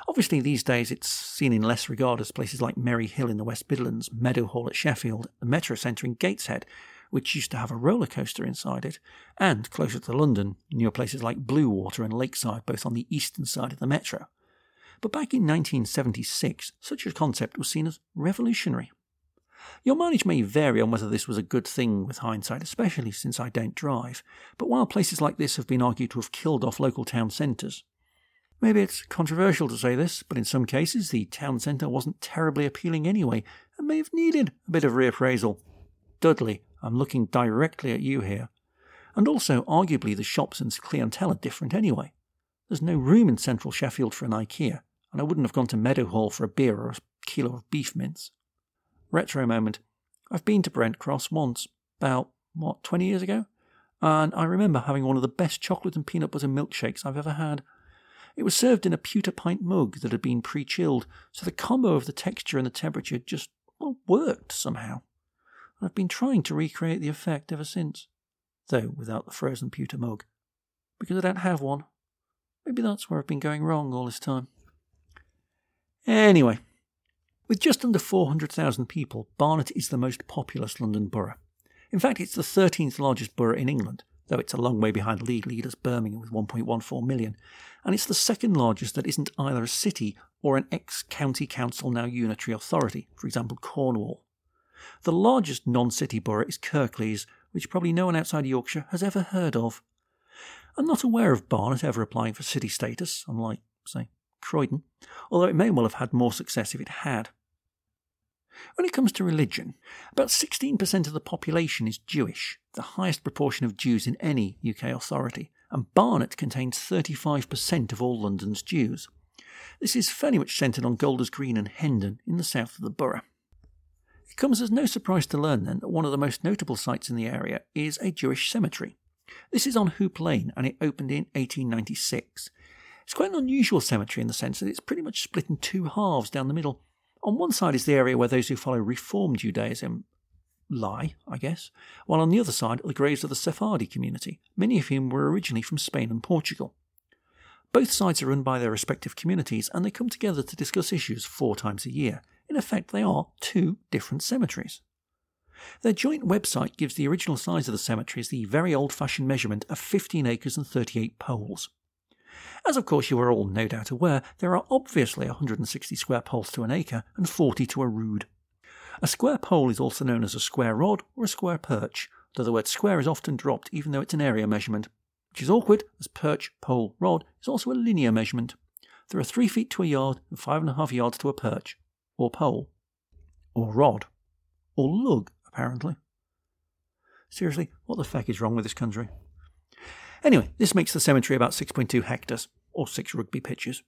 Obviously, these days it's seen in less regard as places like Merry Hill in the West Midlands, Meadow Hall at Sheffield, the Metro Centre in Gateshead, which used to have a roller coaster inside it, and, closer to London, newer places like Bluewater and Lakeside, both on the eastern side of the Metro. But back in 1976, such a concept was seen as revolutionary. Your mileage may vary on whether this was a good thing with hindsight, especially since I don't drive, but while places like this have been argued to have killed off local town centres. Maybe it's controversial to say this, but in some cases the town centre wasn't terribly appealing anyway, and may have needed a bit of reappraisal. Dudley, I'm looking directly at you here. And also, arguably, the shops and clientele are different anyway. There's no room in central Sheffield for an IKEA, and I wouldn't have gone to Meadow Hall for a beer or a kilo of beef mince. Retro moment. I've been to Brent Cross once, about, 20 years ago? And I remember having one of the best chocolate and peanut butter milkshakes I've ever had. It was served in a pewter pint mug that had been pre-chilled, so the combo of the texture and the temperature just, worked somehow. And I've been trying to recreate the effect ever since. Though without the frozen pewter mug. Because I don't have one. Maybe that's where I've been going wrong all this time. Anyway, with just under 400,000 people, Barnet is the most populous London borough. In fact, it's the 13th largest borough in England, though it's a long way behind league leaders Birmingham with 1.14 million, and it's the second largest that isn't either a city or an ex-county council now unitary authority, for example Cornwall. The largest non-city borough is Kirklees, which probably no one outside Yorkshire has ever heard of. I'm not aware of Barnet ever applying for city status, unlike, say, Croydon, although it may well have had more success if it had. When it comes to religion, about 16% of the population is Jewish, the highest proportion of Jews in any UK authority, and Barnet contains 35% of all London's Jews. This is fairly much centred on Golders Green and Hendon in the south of the borough. It comes as no surprise to learn then that one of the most notable sites in the area is a Jewish cemetery. This is on Hoop Lane and it opened in 1896. It's quite an unusual cemetery in the sense that it's pretty much split in two halves down the middle. On one side is the area where those who follow Reform Judaism lie, I guess, while on the other side are the graves of the Sephardi community, many of whom were originally from Spain and Portugal. Both sides are run by their respective communities and they come together to discuss issues 4 times a year. In effect, they are 2 different cemeteries. Their joint website gives the original size of the cemetery as the very old-fashioned measurement of 15 acres and 38 poles. As of course you are all no doubt aware, there are obviously 160 square poles to an acre and 40 to a rood. A square pole is also known as a square rod or a square perch, though the word square is often dropped even though it's an area measurement, which is awkward as perch, pole, rod is also a linear measurement. There are 3 feet to a yard and 5.5 yards to a perch, or pole, or rod, or lug apparently. Seriously, what the feck is wrong with this country? Anyway, this makes the cemetery about 6.2 hectares, or 6 rugby pitches.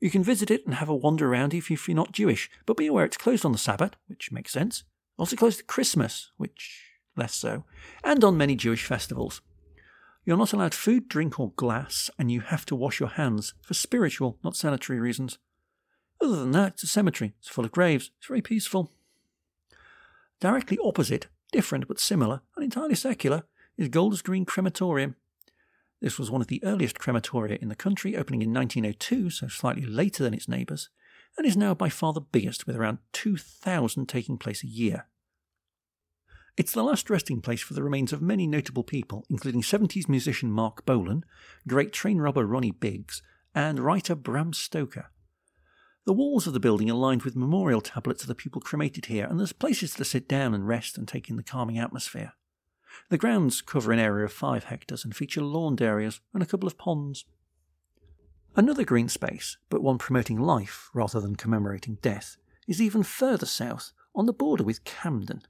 You can visit it and have a wander around if you're not Jewish, but be aware it's closed on the Sabbath, which makes sense, also closed at Christmas, which less so, and on many Jewish festivals. You're not allowed food, drink or glass, and you have to wash your hands for spiritual, not sanitary reasons. Other than that, it's a cemetery, it's full of graves, it's very peaceful. Directly opposite, different but similar, and entirely secular, is Golders Green Crematorium. This was one of the earliest crematoria in the country, opening in 1902, so slightly later than its neighbours, and is now by far the biggest, with around 2,000 taking place a year. It's the last resting place for the remains of many notable people, including 70s musician Mark Bolan, great train robber Ronnie Biggs, and writer Bram Stoker. The walls of the building are lined with memorial tablets of the people cremated here, and there's places to sit down and rest and take in the calming atmosphere. The grounds cover an area of 5 hectares and feature lawned areas and a couple of ponds. Another green space, but one promoting life rather than commemorating death, is even further south, on the border with Camden.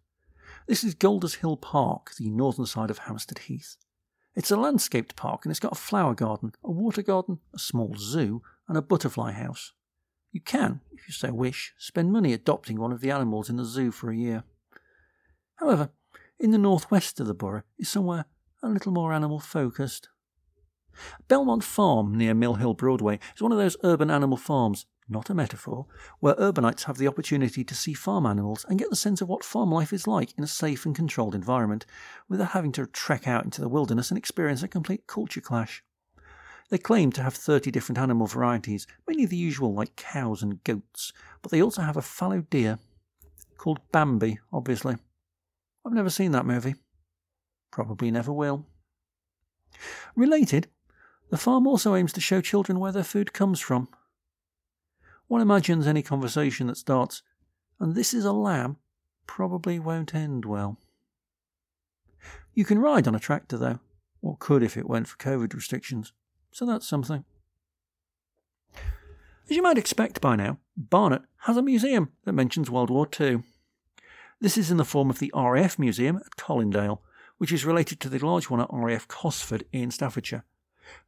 This is Golders Hill Park, the northern side of Hampstead Heath. It's a landscaped park and it's got a flower garden, a water garden, a small zoo and a butterfly house. You can, if you so wish, spend money adopting one of the animals in the zoo for a year. However, in the northwest of the borough is somewhere a little more animal-focused. Belmont Farm near Mill Hill Broadway is one of those urban animal farms, not a metaphor, where urbanites have the opportunity to see farm animals and get the sense of what farm life is like in a safe and controlled environment, without having to trek out into the wilderness and experience a complete culture clash. They claim to have 30 different animal varieties, mainly the usual like cows and goats, but they also have a fallow deer, called Bambi, obviously. I've never seen that movie. Probably never will. Related, the farm also aims to show children where their food comes from. One imagines any conversation that starts, "And this is a lamb," probably won't end well. You can ride on a tractor though, or could if it weren't for COVID restrictions, so that's something. As you might expect by now, Barnet has a museum that mentions World War II. This is in the form of the RAF Museum at Colindale, which is related to the large one at RAF Cosford in Staffordshire.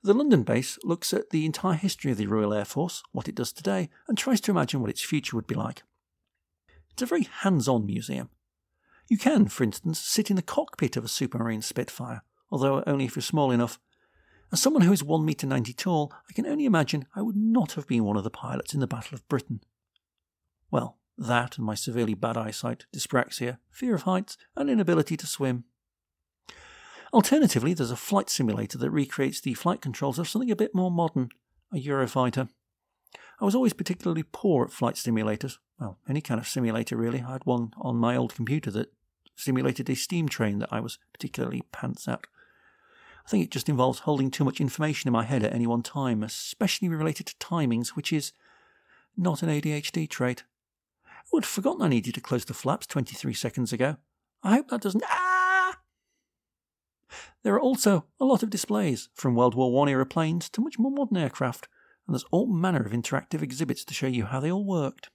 The London base looks at the entire history of the Royal Air Force, what it does today, and tries to imagine what its future would be like. It's a very hands-on museum. You can, for instance, sit in the cockpit of a Supermarine Spitfire, although only if you're small enough. As someone who is 1.90 metres tall, I can only imagine I would not have been one of the pilots in the Battle of Britain. Well, that and my severely bad eyesight, dyspraxia, fear of heights and inability to swim. Alternatively, there's a flight simulator that recreates the flight controls of something a bit more modern, a Eurofighter. I was always particularly poor at flight simulators. Well, any kind of simulator really. I had one on my old computer that simulated a steam train that I was particularly pants at. I think it just involves holding too much information in my head at any one time, especially related to timings, which is not an ADHD trait. I would have forgotten I needed to close the flaps 23 seconds ago. I hope that doesn't... Ah! There are also a lot of displays, from World War I era planes to much more modern aircraft, and there's all manner of interactive exhibits to show you how they all worked.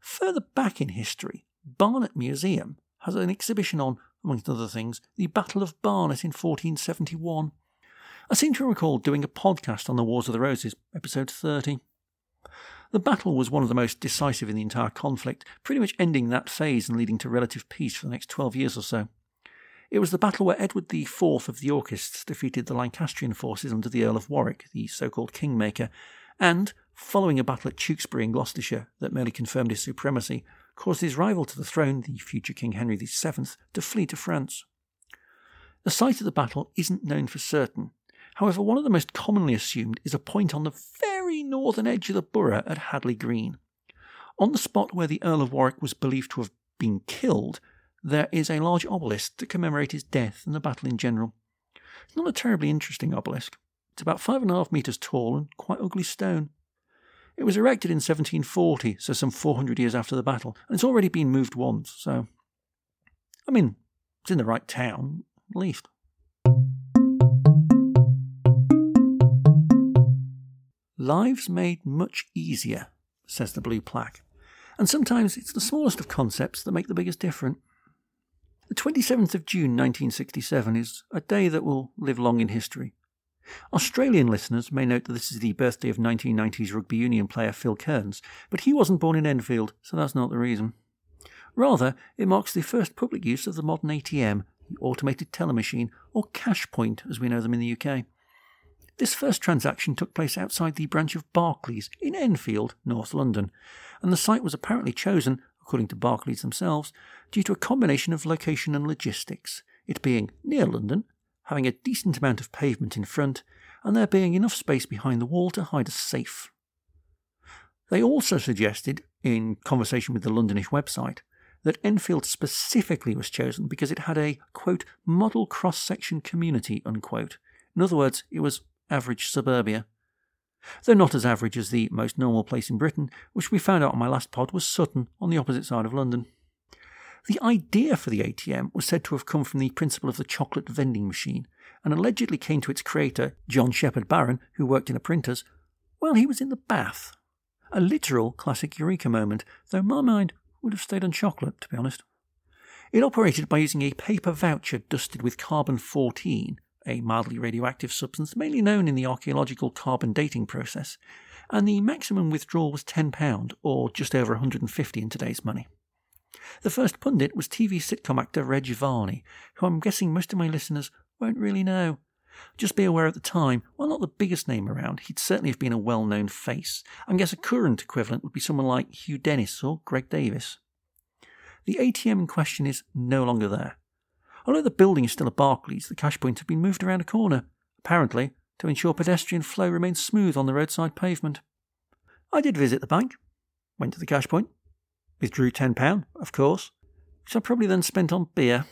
Further back in history, Barnet Museum has an exhibition on, amongst other things, the Battle of Barnet in 1471. I seem to recall doing a podcast on the Wars of the Roses, episode 30. The battle was one of the most decisive in the entire conflict, pretty much ending that phase and leading to relative peace for the next 12 years or so. It was the battle where Edward IV of the Yorkists defeated the Lancastrian forces under the Earl of Warwick, the so-called Kingmaker, and, following a battle at Tewkesbury in Gloucestershire that merely confirmed his supremacy, caused his rival to the throne, the future King Henry VII, to flee to France. The site of the battle isn't known for certain. However, one of the most commonly assumed is a point on the very northern edge of the borough at Hadley Green. On the spot where the Earl of Warwick was believed to have been killed, there is a large obelisk to commemorate his death and the battle in general. It's not a terribly interesting obelisk. It's about 5.5 metres tall and quite ugly stone. It was erected in 1740, so some 400 years after the battle, and it's already been moved once, so... I mean, it's in the right town, at least. Lives made much easier, says the blue plaque. And sometimes it's the smallest of concepts that make the biggest difference. The 27th of June 1967 is a day that will live long in history. Australian listeners may note that this is the birthday of 1990s rugby union player Phil Kearns, but he wasn't born in Enfield, so that's not the reason. Rather, it marks the first public use of the modern ATM, the automated teller machine, or cash point as we know them in the UK. This first transaction took place outside the branch of Barclays in Enfield, North London, and the site was apparently chosen, according to Barclays themselves, due to a combination of location and logistics, it being near London, having a decent amount of pavement in front, and there being enough space behind the wall to hide a safe. They also suggested, in conversation with the Londonish website, that Enfield specifically was chosen because it had a, quote, model cross-section community, unquote. In other words, it was average suburbia. Though not as average as the most normal place in Britain, which we found out on my last pod was Sutton, on the opposite side of London. The idea for the ATM was said to have come from the principle of the chocolate vending machine, and allegedly came to its creator, John Shepherd Barron, who worked in a printer's, while he was in the bath. A literal classic eureka moment, though my mind would have stayed on chocolate, to be honest. It operated by using a paper voucher dusted with carbon-14, a mildly radioactive substance mainly known in the archaeological carbon dating process, and the maximum withdrawal was £10, or just over 150 in today's money. The first pundit was TV sitcom actor Reg Varney, who I'm guessing most of my listeners won't really know. Just be aware at the time, while not the biggest name around, he'd certainly have been a well-known face, and guess a current equivalent would be someone like Hugh Dennis or Greg Davis. The ATM in question is no longer there. Although the building is still a Barclays, the cash point had been moved around a corner, apparently to ensure pedestrian flow remained smooth on the roadside pavement. I did visit the bank, went to the cash point, withdrew £10, of course, which I probably then spent on beer.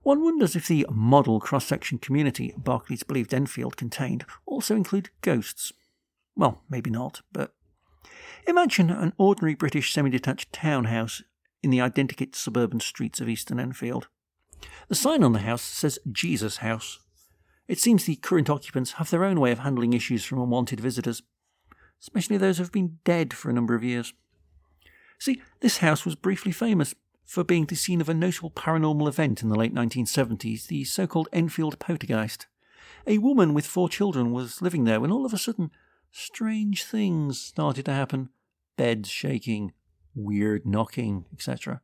One wonders if the model cross-section community Barclays believed Enfield contained also included ghosts. Well, maybe not, but... Imagine an ordinary British semi-detached townhouse in the identical suburban streets of eastern Enfield. The sign on the house says Jesus House. It seems the current occupants have their own way of handling issues from unwanted visitors, especially those who have been dead for a number of years. See, this house was briefly famous for being the scene of a notable paranormal event in the late 1970s, the so-called Enfield poltergeist. A woman with 4 children was living there when all of a sudden strange things started to happen. Beds shaking, weird knocking, etc.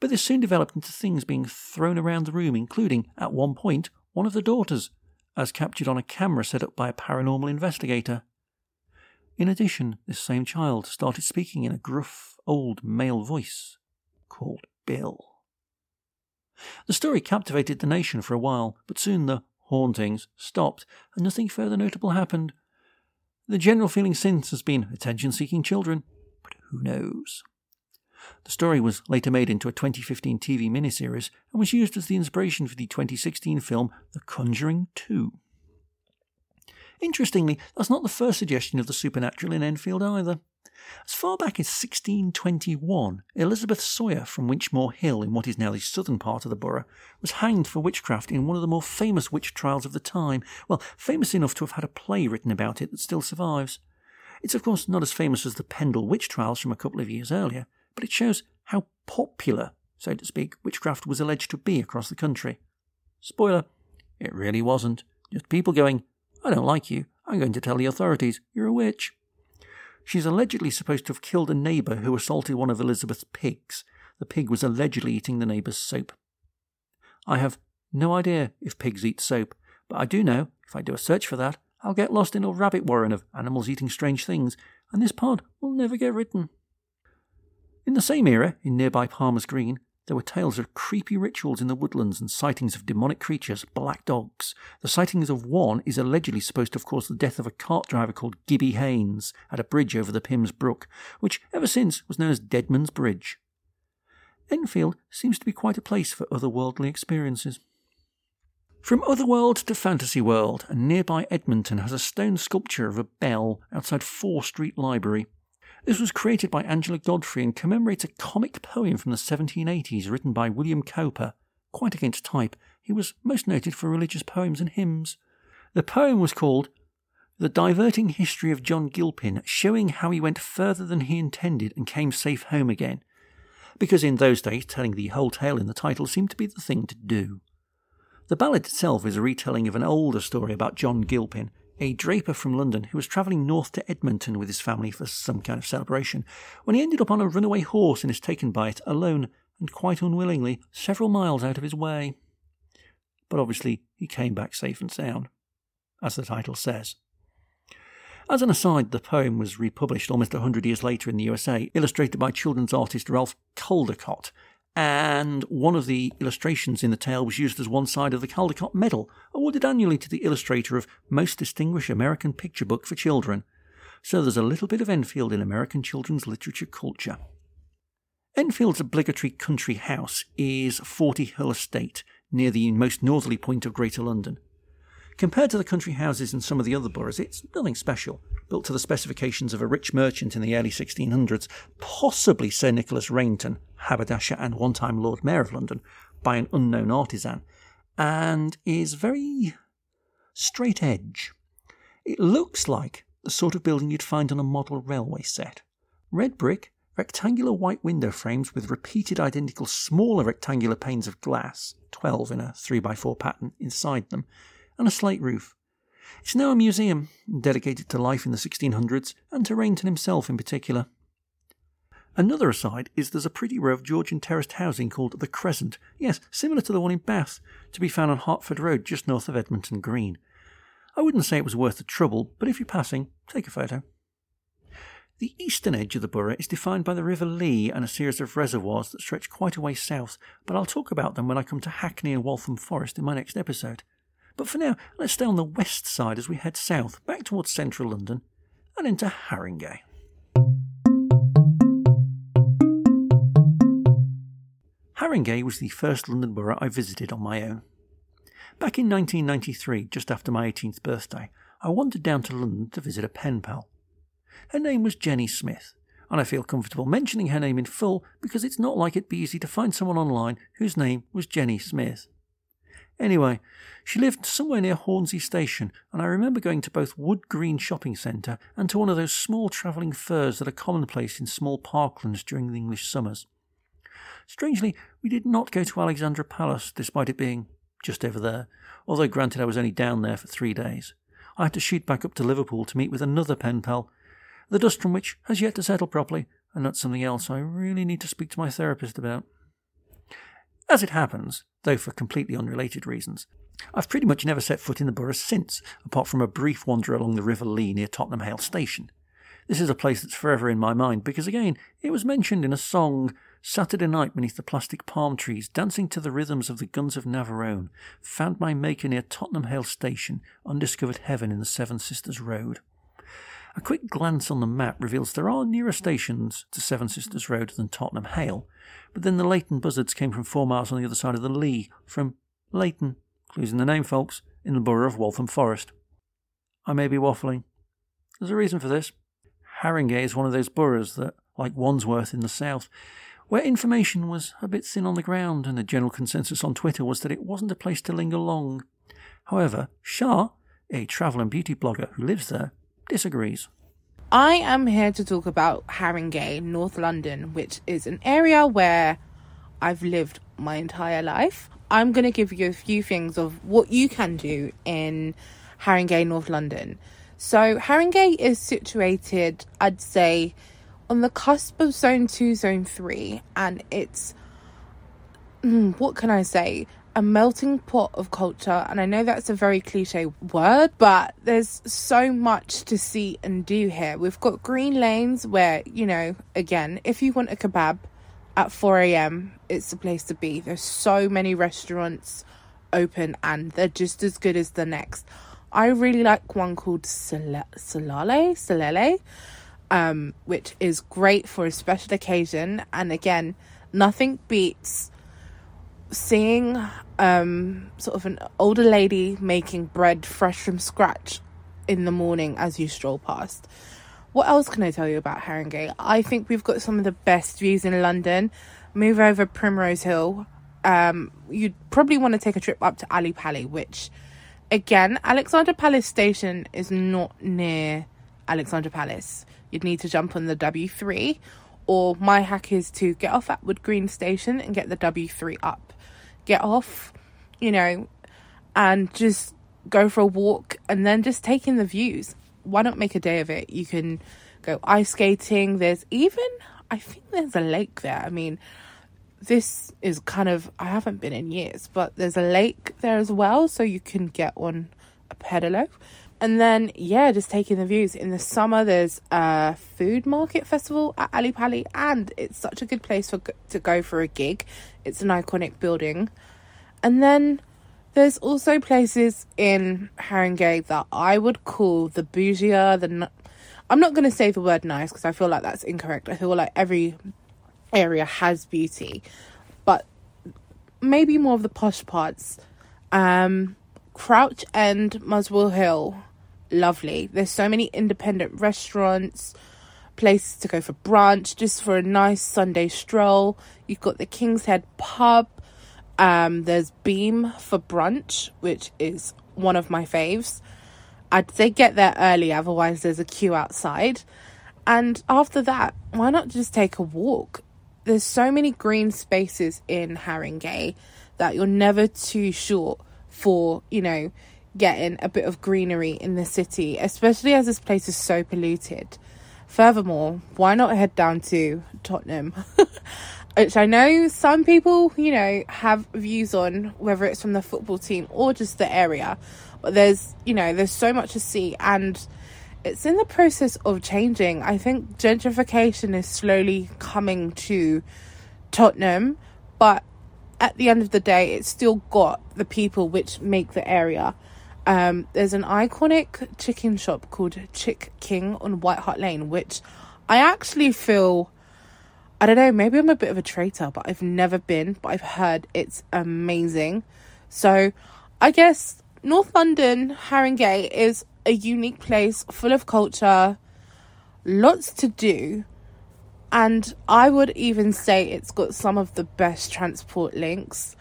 But this soon developed into things being thrown around the room, including, at one point, one of the daughters, as captured on a camera set up by a paranormal investigator. In addition, this same child started speaking in a gruff, old male voice called Bill. The story captivated the nation for a while, but soon the hauntings stopped and nothing further notable happened. The general feeling since has been attention-seeking children, but who knows? The story was later made into a 2015 TV miniseries and was used as the inspiration for the 2016 film The Conjuring 2. Interestingly, that's not the first suggestion of the supernatural in Enfield either. As far back as 1621, Elizabeth Sawyer from Winchmore Hill in what is now the southern part of the borough was hanged for witchcraft in one of the more famous witch trials of the time. Well, famous enough to have had a play written about it that still survives. It's of course not as famous as the Pendle witch trials from a couple of years earlier, but it shows how popular, so to speak, witchcraft was alleged to be across the country. Spoiler, it really wasn't. Just people going, I don't like you, I'm going to tell the authorities, you're a witch. She's allegedly supposed to have killed a neighbour who assaulted one of Elizabeth's pigs. The pig was allegedly eating the neighbour's soap. I have no idea if pigs eat soap, but I do know, if I do a search for that, I'll get lost in a rabbit warren of animals eating strange things, and this pod will never get written. In the same era, in nearby Palmer's Green, there were tales of creepy rituals in the woodlands and sightings of demonic creatures, black dogs. The sightings of one is allegedly supposed to have caused the death of a cart driver called Gibby Haynes at a bridge over the Pims Brook, which ever since was known as Deadman's Bridge. Enfield seems to be quite a place for otherworldly experiences. From Otherworld to Fantasy World, and nearby Edmonton has a stone sculpture of a bell outside 4 Street Library. This was created by Angela Godfrey and commemorates a comic poem from the 1780s written by William Cowper. Quite against type, he was most noted for religious poems and hymns. The poem was called The Diverting History of John Gilpin, showing how he went further than he intended and came safe home again, because in those days telling the whole tale in the title seemed to be the thing to do. The ballad itself is a retelling of an older story about John Gilpin, a draper from London who was travelling north to Edmonton with his family for some kind of celebration, when he ended up on a runaway horse and is taken by it alone and quite unwillingly several miles out of his way. But obviously he came back safe and sound, as the title says. As an aside, the poem was republished almost 100 years later in the USA, illustrated by children's artist Ralph Caldecott, and one of the illustrations in the tale was used as one side of the Caldecott Medal, awarded annually to the illustrator of Most Distinguished American Picture Book for Children. So there's a little bit of Enfield in American children's literature culture. Enfield's obligatory country house is 40 Hill Estate, near the most northerly point of Greater London. Compared to the country houses in some of the other boroughs, it's nothing special, built to the specifications of a rich merchant in the early 1600s, possibly Sir Nicholas Rainton, haberdasher and one-time Lord Mayor of London, by an unknown artisan, and is very straight edge. It looks like the sort of building you'd find on a model railway set. Red brick, rectangular white window frames with repeated identical smaller rectangular panes of glass, 12 in a 3x4 pattern, inside them, and a slate roof. It's now a museum, dedicated to life in the 1600s, and to Rainton himself in particular. Another aside is there's a pretty row of Georgian terraced housing called The Crescent, yes, similar to the one in Bath, to be found on Hertford Road, just north of Edmonton Green. I wouldn't say it was worth the trouble, but if you're passing, take a photo. The eastern edge of the borough is defined by the River Lee and a series of reservoirs that stretch quite a way south, but I'll talk about them when I come to Hackney and Waltham Forest in my next episode. But for now, let's stay on the west side as we head south, back towards central London, and into Haringey. Haringey was the first London borough I visited on my own. Back in 1993, just after my 18th birthday, I wandered down to London to visit a pen pal. Her name was Jenny Smith, and I feel comfortable mentioning her name in full because it's not like it'd be easy to find someone online whose name was Jenny Smith. Anyway, she lived somewhere near Hornsey Station, and I remember going to both Wood Green Shopping Centre and to one of those small travelling fairs that are commonplace in small parklands during the English summers. Strangely, we did not go to Alexandra Palace, despite it being just over there, although granted I was only down there for 3 days. I had to shoot back up to Liverpool to meet with another pen pal, the dust from which has yet to settle properly, and that's something else I really need to speak to my therapist about. As it happens, though for completely unrelated reasons, I've pretty much never set foot in the borough since, apart from a brief wander along the River Lee near Tottenham Hale Station. This is a place that's forever in my mind because, again, it was mentioned in a song, Saturday Night Beneath the Plastic Palm Trees, dancing to the rhythms of the Guns of Navarone, found my maker near Tottenham Hale Station, undiscovered heaven in the Seven Sisters Road. A quick glance on the map reveals there are nearer stations to Seven Sisters Road than Tottenham Hale, but then the Leighton Buzzards came from 4 miles on the other side of the Lee, from Leighton, clues in the name folks, in the borough of Waltham Forest. I may be waffling. There's a reason for this. Haringey is one of those boroughs that, like Wandsworth in the south, where information was a bit thin on the ground and the general consensus on Twitter was that it wasn't a place to linger long. However, Shah, a travel and beauty blogger who lives there, disagrees. I am here to talk about Haringey, North London, which is an area where I've lived my entire life. I'm going to give you a few things of what you can do in Haringey, North London. So Haringey is situated, I'd say, on the cusp of Zone 2, Zone 3, and it's, what can I say, a melting pot of culture. And I know that's a very cliche word, but there's so much to see and do here. We've got green lanes where, you know, again, if you want a kebab at 4 a.m, it's the place to be. There's so many restaurants open and they're just as good as the next. I really like one called Solele, which is great for a special occasion. And again, nothing beats seeing sort of an older lady making bread fresh from scratch in the morning as you stroll past. What else can I tell you about Haringey? I think we've got some of the best views in London. Move over Primrose Hill. You'd probably want to take a trip up to Ali Pali, which, again, Alexandra Palace Station is not near Alexandra Palace. You'd need to jump on the W3, or my hack is to get off at Wood Green Station and get the W3 up. Get off, you know, and just go for a walk and then just take in the views. Why not make a day of it? You can go ice skating. There's even, I think there's a lake there. I mean, this is kind of, I haven't been in years, but there's a lake there as well, so you can get on a pedalo. And then, yeah, just taking the views. In the summer, there's a food market festival at Ali Pali, and it's such a good place to go for a gig. It's an iconic building. And then there's also places in Haringey that I would call the bougier. I'm not going to say the word nice because I feel like that's incorrect. I feel like every area has beauty, but maybe more of the posh parts. Crouch End, Muswell Hill, lovely. There's so many independent restaurants, places to go for brunch, just for a nice Sunday stroll. You've got the King's Head pub. There's Beam for brunch, which is one of my faves. I'd say get there early, otherwise there's a queue outside. And after that, why not just take a walk? There's so many green spaces in Haringey that you're never too short for, you know, getting a bit of greenery in the city, especially as this place is so polluted. Furthermore, why not head down to Tottenham, which I know some people, you know, have views on, whether it's from the football team or just the area. But there's, you know, there's so much to see, and it's in the process of changing. I think gentrification is slowly coming to Tottenham, but at the end of the day, it's still got the people which make the area. There's an iconic chicken shop called Chick King on White Hart Lane, which I actually feel, I don't know, maybe I'm a bit of a traitor, but I've never been, but I've heard it's amazing. So I guess North London, Haringey is a unique place full of culture, lots to do, and I would even say it's got some of the best transport links.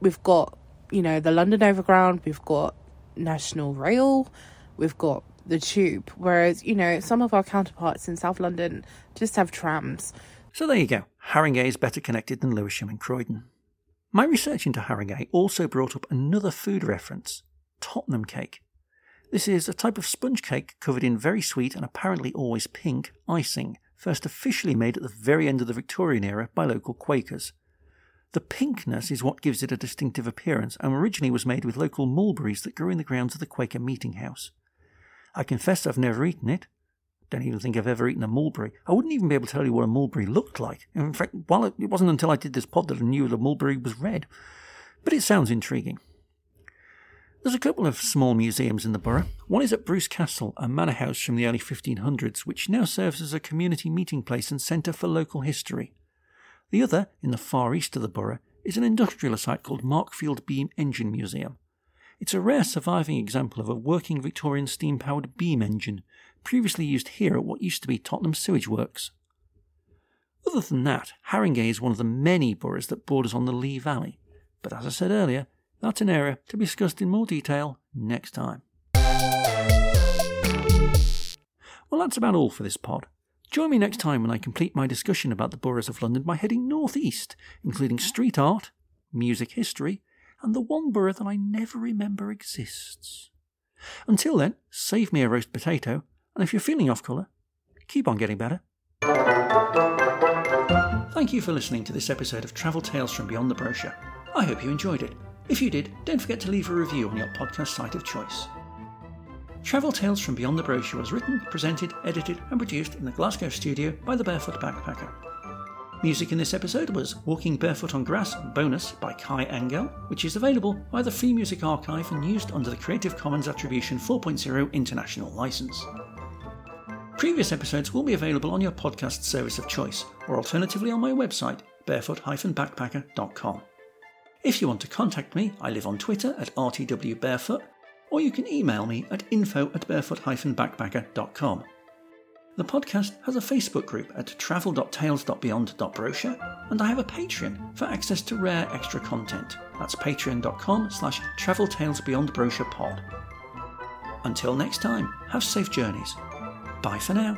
We've got, you know, the London Overground, we've got National Rail, we've got the tube, whereas, you know, some of our counterparts in South London just have trams. So there you go. Haringey is better connected than Lewisham and Croydon. My research into Haringey also brought up another food reference, Tottenham cake. This is a type of sponge cake covered in very sweet and apparently always pink icing, first officially made at the very end of the Victorian era by local Quakers. The pinkness is what gives it a distinctive appearance, and originally was made with local mulberries that grew in the grounds of the Quaker meeting house. I confess I've never eaten it. Don't even think I've ever eaten a mulberry. I wouldn't even be able to tell you what a mulberry looked like. In fact, well, it wasn't until I did this pod that I knew the mulberry was red. But it sounds intriguing. There's a couple of small museums in the borough. One is at Bruce Castle, a manor house from the early 1500s, which now serves as a community meeting place and centre for local history. The other, in the far east of the borough, is an industrial site called Markfield Beam Engine Museum. It's a rare surviving example of a working Victorian steam-powered beam engine, previously used here at what used to be Tottenham Sewage Works. Other than that, Haringey is one of the many boroughs that borders on the Lee Valley, but as I said earlier, that's an area to be discussed in more detail next time. Well, that's about all for this pod. Join me next time when I complete my discussion about the boroughs of London by heading northeast, including street art, music history, and the one borough that I never remember exists. Until then, save me a roast potato, and if you're feeling off colour, keep on getting better. Thank you for listening to this episode of Travel Tales from Beyond the Brochure. I hope you enjoyed it. If you did, don't forget to leave a review on your podcast site of choice. Travel Tales from Beyond the Brochure was written, presented, edited and produced in the Glasgow studio by the Barefoot Backpacker. Music in this episode was Walking Barefoot on Grass Bonus by Kai Engel, which is available via the Free Music Archive and used under the Creative Commons Attribution 4.0 International License. Previous episodes will be available on your podcast service of choice, or alternatively on my website, barefoot-backpacker.com. If you want to contact me, I live on Twitter at rtwbarefoot, or you can email me at info@barefoot-backpacker.com. The podcast has a Facebook group at travel.tales.beyond.brochure, and I have a Patreon for access to rare extra content. That's patreon.com/traveltalesbeyondbrochurepod. Until next time, have safe journeys. Bye for now.